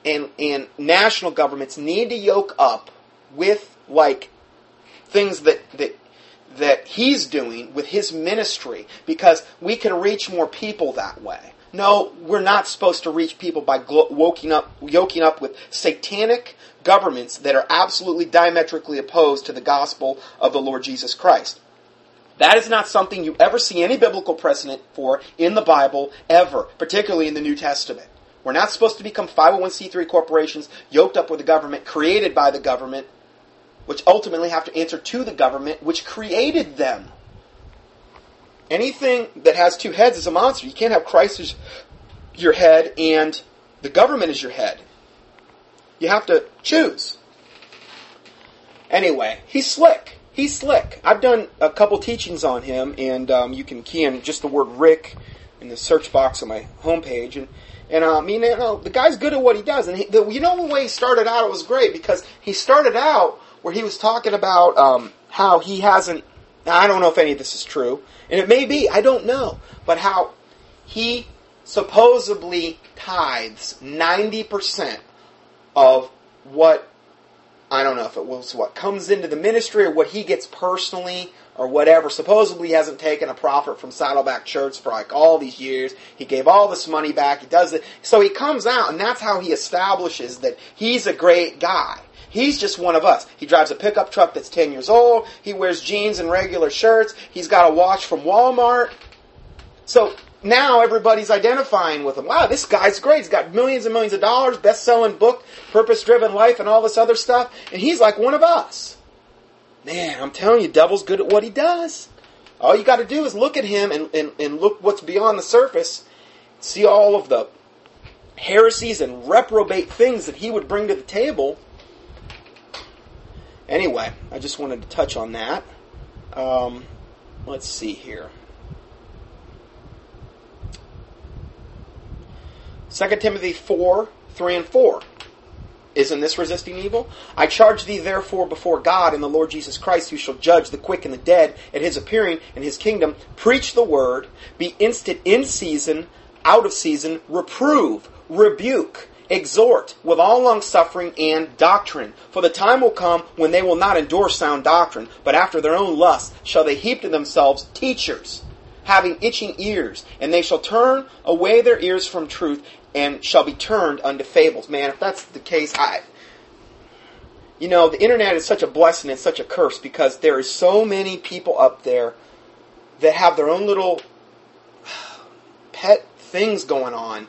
and national governments need to yoke up with like things that he's doing with his ministry, because we can reach more people that way. No, we're not supposed to reach people by yoking up with satanic governments that are absolutely diametrically opposed to the gospel of the Lord Jesus Christ. That is not something you ever see any biblical precedent for in the Bible ever, particularly in the New Testament. We're not supposed to become 501c3 corporations yoked up with the government, created by the government, which ultimately have to answer to the government which created them. Anything that has two heads is a monster. You can't have Christ as your head and the government as your head. You have to choose. Anyway, he's slick. He's slick. I've done a couple teachings on him, and you can key in just the word Rick in the search box on my homepage, and I mean, you know, the guy's good at what he does. And the way he started out, it was great, because he started out where he was talking about how he hasn't, I don't know if any of this is true, and it may be, I don't know, but how he supposedly tithes 90% of what, I don't know if it was what comes into the ministry or what he gets personally or whatever. Supposedly he hasn't taken a profit from Saddleback Church for like all these years. He gave all this money back. He does it. So he comes out, and that's how he establishes that he's a great guy. He's just one of us. He drives a pickup truck that's 10 years old. He wears jeans and regular shirts. He's got a watch from Walmart. So now everybody's identifying with him. Wow, this guy's great. He's got millions and millions of dollars, best-selling book, Purpose-Driven Life, and all this other stuff. And he's like one of us. Man, I'm telling you, devil's good at what he does. All you got to do is look at him and look what's beyond the surface. See all of the heresies and reprobate things that he would bring to the table. Anyway, I just wanted to touch on that. Let's see here. 2 Timothy 4, 3 and 4. Isn't this resisting evil? I charge thee therefore before God and the Lord Jesus Christ, who shall judge the quick and the dead at his appearing and his kingdom. Preach the word, be instant in season, out of season, reprove, rebuke, exhort with all longsuffering and doctrine. For the time will come when they will not endure sound doctrine, but after their own lusts shall they heap to themselves teachers, having itching ears, and they shall turn away their ears from truth, and shall be turned unto fables. Man, if that's the case, you know, the internet is such a blessing and such a curse, because there is so many people up there that have their own little pet things going on.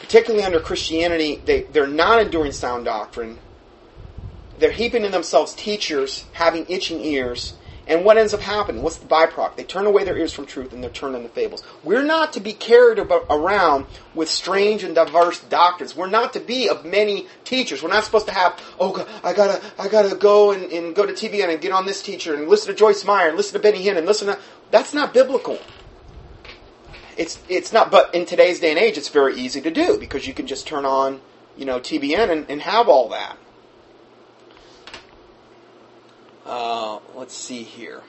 Particularly under Christianity, they're not enduring sound doctrine. They're heaping in themselves teachers, having itching ears, And what ends up happening? What's the byproduct? They turn away their ears from truth and they're turned into fables. We're not to be carried around with strange and diverse doctrines. We're not to be of many teachers. We're not supposed to have, oh, I gotta go and go to TBN and get on this teacher and listen to Joyce Meyer and listen to Benny Hinn and listen to... That's not biblical. It's not, but in today's day and age, it's very easy to do because you can just turn on, TBN and have all that. Let's see here.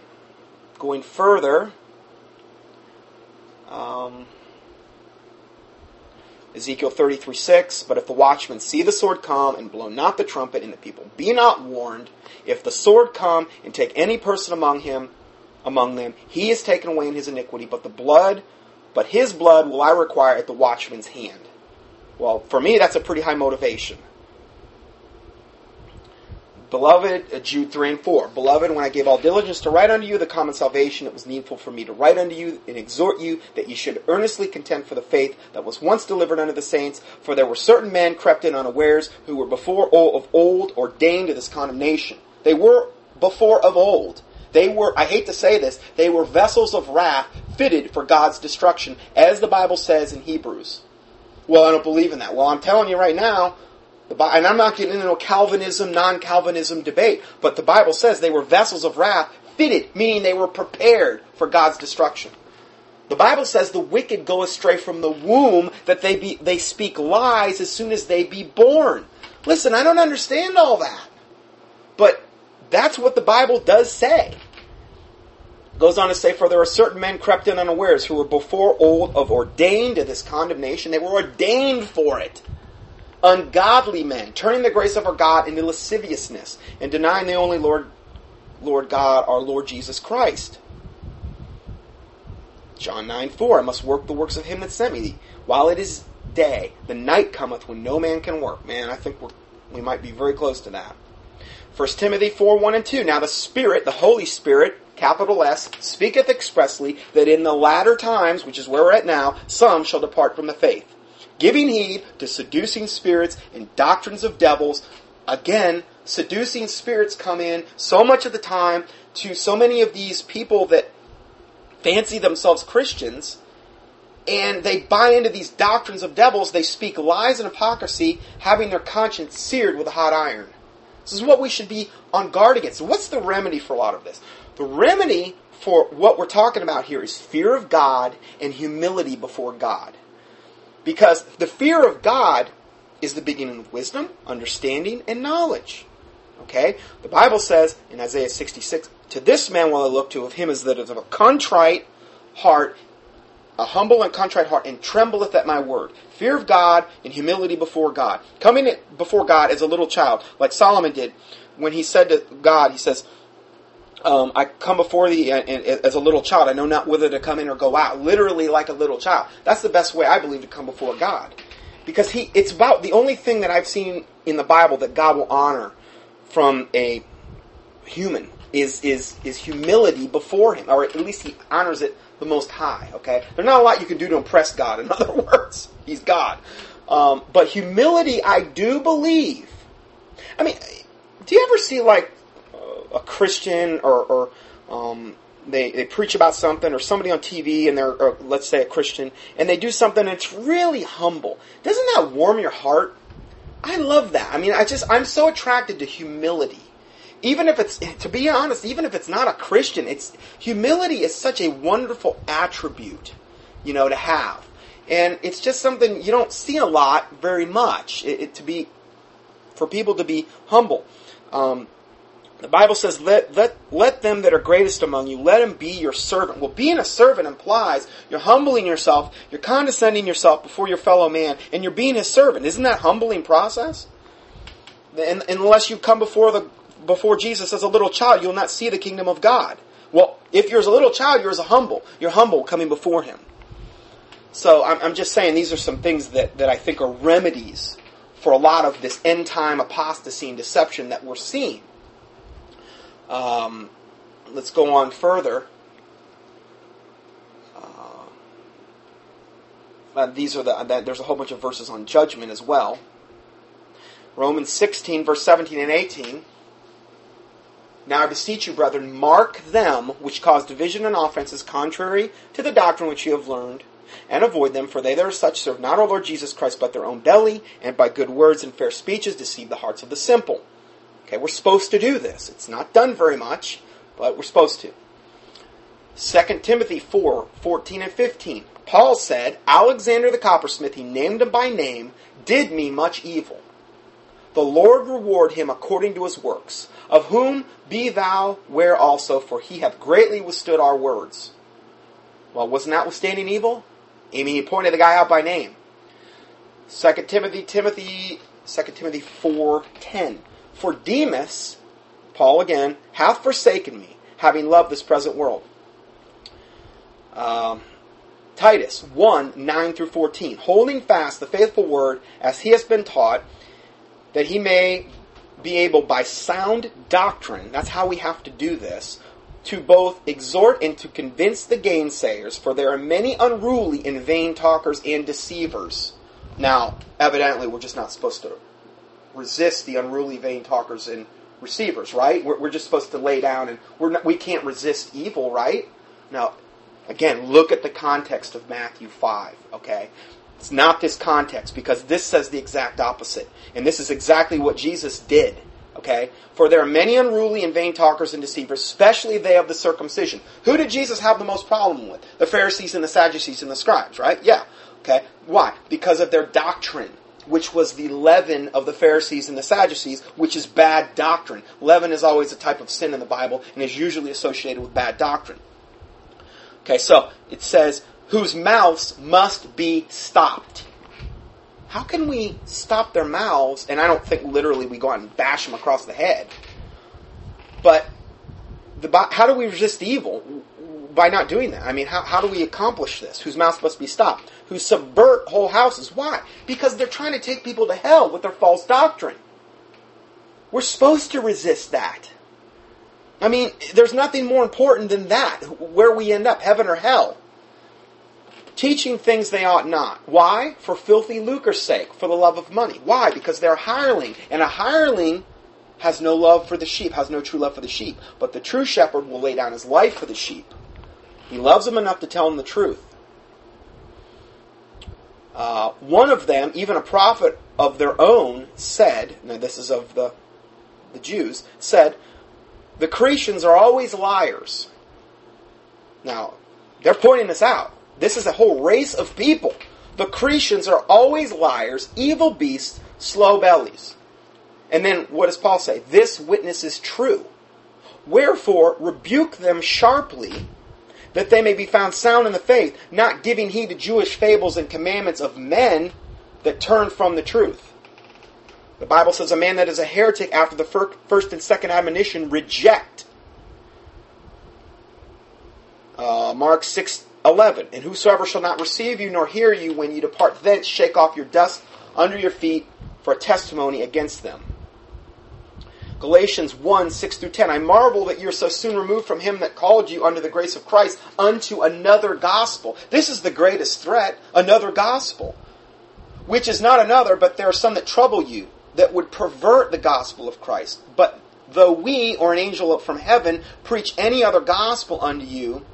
Going further, Ezekiel 33:6, but if the watchmen see the sword come and blow not the trumpet, and the people be not warned, if the sword come and take any person among them, he is taken away in his iniquity, but his blood will I require at the watchman's hand. Well, for me, that's a pretty high motivation. Beloved, Jude 3:4. Beloved, when I gave all diligence to write unto you the common salvation, it was needful for me to write unto you and exhort you that ye should earnestly contend for the faith that was once delivered unto the saints. For there were certain men crept in unawares who were before of old ordained to this condemnation. They were before of old. They were, I hate to say this, they were vessels of wrath fitted for God's destruction, as the Bible says in Hebrews. Well, I don't believe in that. Well, I'm telling you right now, and I'm not getting into a Calvinism, non-Calvinism debate, but the Bible says they were vessels of wrath fitted, meaning they were prepared for God's destruction. The Bible says the wicked go astray from the womb, that they speak lies as soon as they be born. Listen, I don't understand all that, but that's what the Bible does say. It goes on to say, for there are certain men crept in unawares who were before old of ordained to this condemnation. They were ordained for it. Ungodly men, turning the grace of our God into lasciviousness and denying the only Lord God, our Lord Jesus Christ. John 9:4, I must work the works of him that sent me. While it is day, the night cometh when no man can work. Man, I think we might be very close to that. 1 Timothy 4:1-2, now the Spirit, the Holy Spirit, capital S, speaketh expressly that in the latter times, which is where we're at now, some shall depart from the faith, giving heed to seducing spirits and doctrines of devils. Again, seducing spirits come in so much of the time to so many of these people that fancy themselves Christians, and they buy into these doctrines of devils. They speak lies and hypocrisy, having their conscience seared with a hot iron. This is what we should be on guard against. What's the remedy for a lot of this? The remedy for what we're talking about here is fear of God and humility before God. Because the fear of God is the beginning of wisdom, understanding, and knowledge. Okay? The Bible says in Isaiah 66, to this man will I look to, of him is that of a contrite heart, a humble and contrite heart, and trembleth at my word. Fear of God and humility before God. Coming before God as a little child, like Solomon did, when he said to God, he says, I come before thee and as a little child. I know not whether to come in or go out. Literally like a little child. That's the best way, I believe, to come before God. Because it's about the only thing that I've seen in the Bible that God will honor from a human is humility before him. Or at least he honors it the most high. Okay? There's not a lot you can do to impress God. In other words, he's God. But humility, I do believe. I mean, do you ever see like a Christian, or they preach about something, or somebody on TV, and they're, or let's say a Christian, and they do something that's really humble? Doesn't that warm your heart? I love that. I mean, I'm so attracted to humility. Even if it's, to be honest, even if it's not a Christian, humility is such a wonderful attribute, to have. And it's just something you don't see a lot very much, for people to be humble. The Bible says, let them that are greatest among you, let him be your servant. Well, being a servant implies you're humbling yourself, you're condescending yourself before your fellow man, and you're being his servant. Isn't that a humbling process? And unless you come before Jesus as a little child, you'll not see the kingdom of God. Well, if you're as a little child, You're humble coming before him. So I'm just saying these are some things that I think are remedies for a lot of this end-time apostasy and deception that we're seeing. Let's go on further. These are there's a whole bunch of verses on judgment as well. Romans 16, verse 17 and 18. Now I beseech you, brethren, mark them which cause division and offenses contrary to the doctrine which you have learned, and avoid them, for they that are such serve not our Lord Jesus Christ but their own belly, and by good words and fair speeches deceive the hearts of the simple. Okay, we're supposed to do this. It's not done very much, but we're supposed to. 2 Timothy 4:14 and 15. Paul said, Alexander the coppersmith, he named him by name, did me much evil. The Lord reward him according to his works, of whom be thou ware also, for he hath greatly withstood our words. Well, was not withstanding evil? I mean, he pointed the guy out by name. 2 Timothy 4:10. For Demas, Paul again, hath forsaken me, having loved this present world. Titus 1:9 through 14. Holding fast the faithful word as he has been taught, that he may be able by sound doctrine, that's how we have to do this, to both exhort and to convince the gainsayers, for there are many unruly and vain talkers and deceivers. Now, evidently, we're just not supposed to resist the unruly, vain talkers and deceivers, right? We're just supposed to lay down, and we can't resist evil, right? Now, again, look at the context of Matthew 5, okay? It's not this context, because this says the exact opposite. And this is exactly what Jesus did. Okay? For there are many unruly and vain talkers and deceivers, especially they of the circumcision. Who did Jesus have the most problem with? The Pharisees and the Sadducees and the scribes, right? Yeah. Okay? Why? Because of their doctrine, which was the leaven of the Pharisees and the Sadducees, which is bad doctrine. Leaven is always a type of sin in the Bible and is usually associated with bad doctrine. Okay, so it says, whose mouths must be stopped. How can we stop their mouths? And I don't think literally we go out and bash them across the head. But how do we resist evil? By not doing that. I mean, how do we accomplish this? Whose mouths must be stopped? Who subvert whole houses. Why? Because they're trying to take people to hell with their false doctrine. We're supposed to resist that. I mean, there's nothing more important than that, where we end up, heaven or hell. Teaching things they ought not. Why? For filthy lucre's sake, for the love of money. Why? Because they're a hireling, and a hireling has no love for the sheep, has no true love for the sheep. But the true shepherd will lay down his life for the sheep. He loves them enough to tell them the truth. One of them, even a prophet of their own, said, now this is of the Jews, said, the Cretians are always liars. Now, they're pointing this out. This is a whole race of people. The Cretians are always liars, evil beasts, slow bellies. And then what does Paul say? This witness is true. Wherefore, rebuke them sharply, that they may be found sound in the faith, not giving heed to Jewish fables and commandments of men that turn from the truth. The Bible says a man that is a heretic after the first and second admonition reject. Mark 6:11. And whosoever shall not receive you nor hear you when you depart thence, shake off your dust under your feet for a testimony against them. Galatians 1:6-10. I marvel that you are so soon removed from him that called you under the grace of Christ unto another gospel. This is the greatest threat, another gospel, which is not another, but there are some that trouble you, that would pervert the gospel of Christ. But though we, or an angel from heaven, preach any other gospel unto you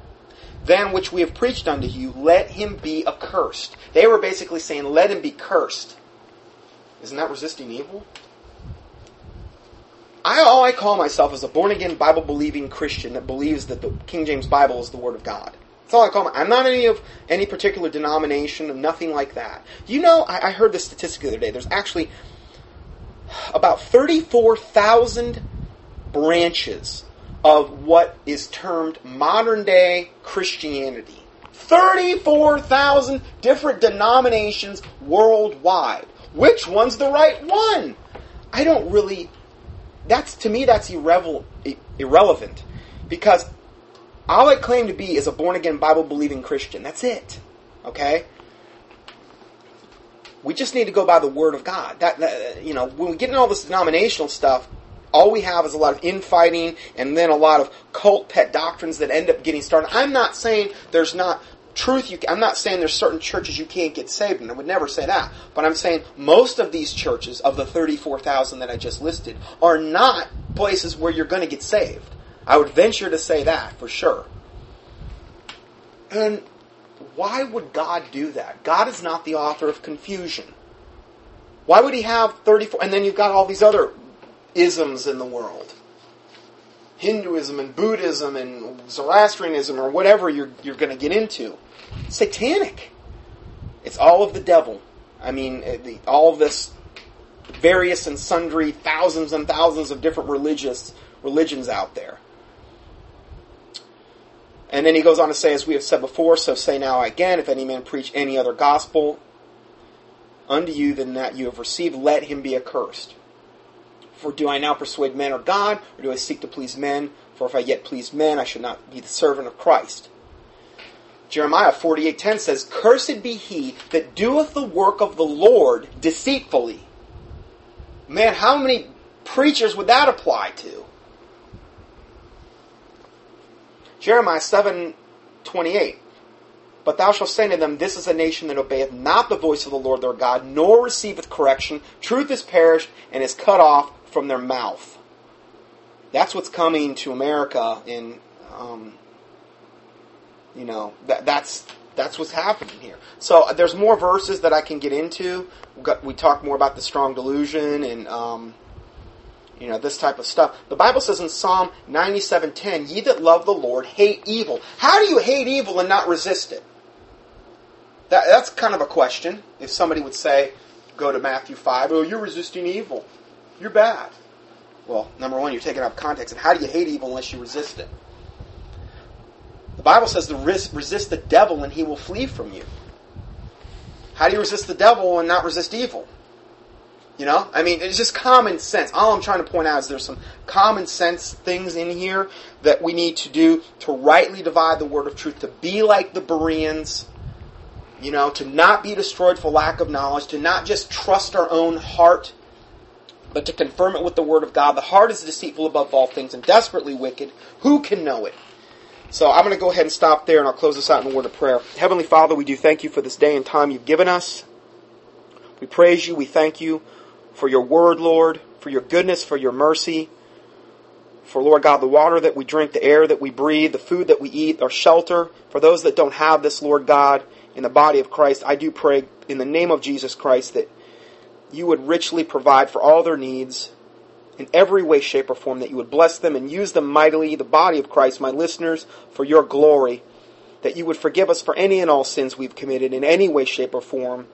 than which we have preached unto you, let him be accursed. They were basically saying, let him be cursed. Isn't that resisting evil? All I call myself is a born-again, Bible-believing Christian that believes that the King James Bible is the Word of God. That's all I call I'm not any particular denomination, nothing like that. You know, I heard this statistic the other day. There's actually about 34,000 branches of what is termed modern-day Christianity. 34,000 different denominations worldwide. Which one's the right one? I don't really... To me, that's irrelevant. Because all I claim to be is a born-again, Bible-believing Christian. That's it. Okay? We just need to go by the Word of God. When we get into all this denominational stuff, all we have is a lot of infighting and then a lot of cult pet doctrines that end up getting started. I'm not saying there's not Truth, I'm not saying there's certain churches you can't get saved in. I would never say that. But I'm saying most of these churches, of the 34,000 that I just listed, are not places where you're going to get saved. I would venture to say that for sure. And why would God do that? God is not the author of confusion. Why would he have 34? And then you've got all these other isms in the world. Hinduism and Buddhism and Zoroastrianism or whatever you're going to get into. It's satanic. It's all of the devil. I mean, all of this various and sundry thousands and thousands of different religions out there. And then he goes on to say, as we have said before, so say now again, if any man preach any other gospel unto you than that you have received, let him be accursed. For do I now persuade men or God, or do I seek to please men? For if I yet please men, I should not be the servant of Christ. Jeremiah 48:10 says, cursed be he that doeth the work of the Lord deceitfully. Man, how many preachers would that apply to? Jeremiah 7:28. But thou shalt say to them, this is a nation that obeyeth not the voice of the Lord their God, nor receiveth correction. Truth is perished and is cut off from their mouth. That's what's coming to America in, that's what's happening here. So there's more verses that I can get into. We talk more about the strong delusion and, this type of stuff. The Bible says in Psalm 97:10, ye that love the Lord hate evil. How do you hate evil and not resist it? That's kind of a question. If somebody would say, go to Matthew 5, oh, you're resisting evil. You're bad. Well, number one, you're taking out of context. And how do you hate evil unless you resist it? The Bible says to resist the devil and he will flee from you. How do you resist the devil and not resist evil? It's just common sense. All I'm trying to point out is there's some common sense things in here that we need to do to rightly divide the word of truth, to be like the Bereans, to not be destroyed for lack of knowledge, to not just trust our own heart, but to confirm it with the word of God. The heart is deceitful above all things and desperately wicked. Who can know it? So I'm going to go ahead and stop there, and I'll close this out in a word of prayer. Heavenly Father, we do thank you for this day and time you've given us. We praise you. We thank you for your word, Lord, for your goodness, for your mercy, for, Lord God, the water that we drink, the air that we breathe, the food that we eat, our shelter. For those that don't have this, Lord God, in the body of Christ, I do pray in the name of Jesus Christ that you would richly provide for all their needs in every way, shape, or form, that you would bless them and use them mightily, the body of Christ, my listeners, for your glory, that you would forgive us for any and all sins we've committed in any way, shape, or form,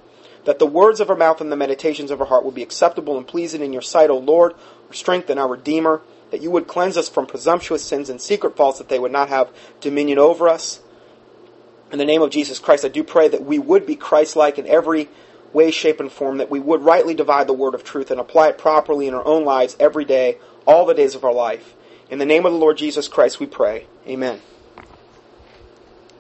that the words of our mouth and the meditations of our heart would be acceptable and pleasing in your sight, O Lord, our strength and our Redeemer, that you would cleanse us from presumptuous sins and secret faults, that they would not have dominion over us. In the name of Jesus Christ, I do pray that we would be Christ-like in every way, shape, and form, that we would rightly divide the word of truth and apply it properly in our own lives every day, all the days of our life. In the name of the Lord Jesus Christ, we pray. Amen.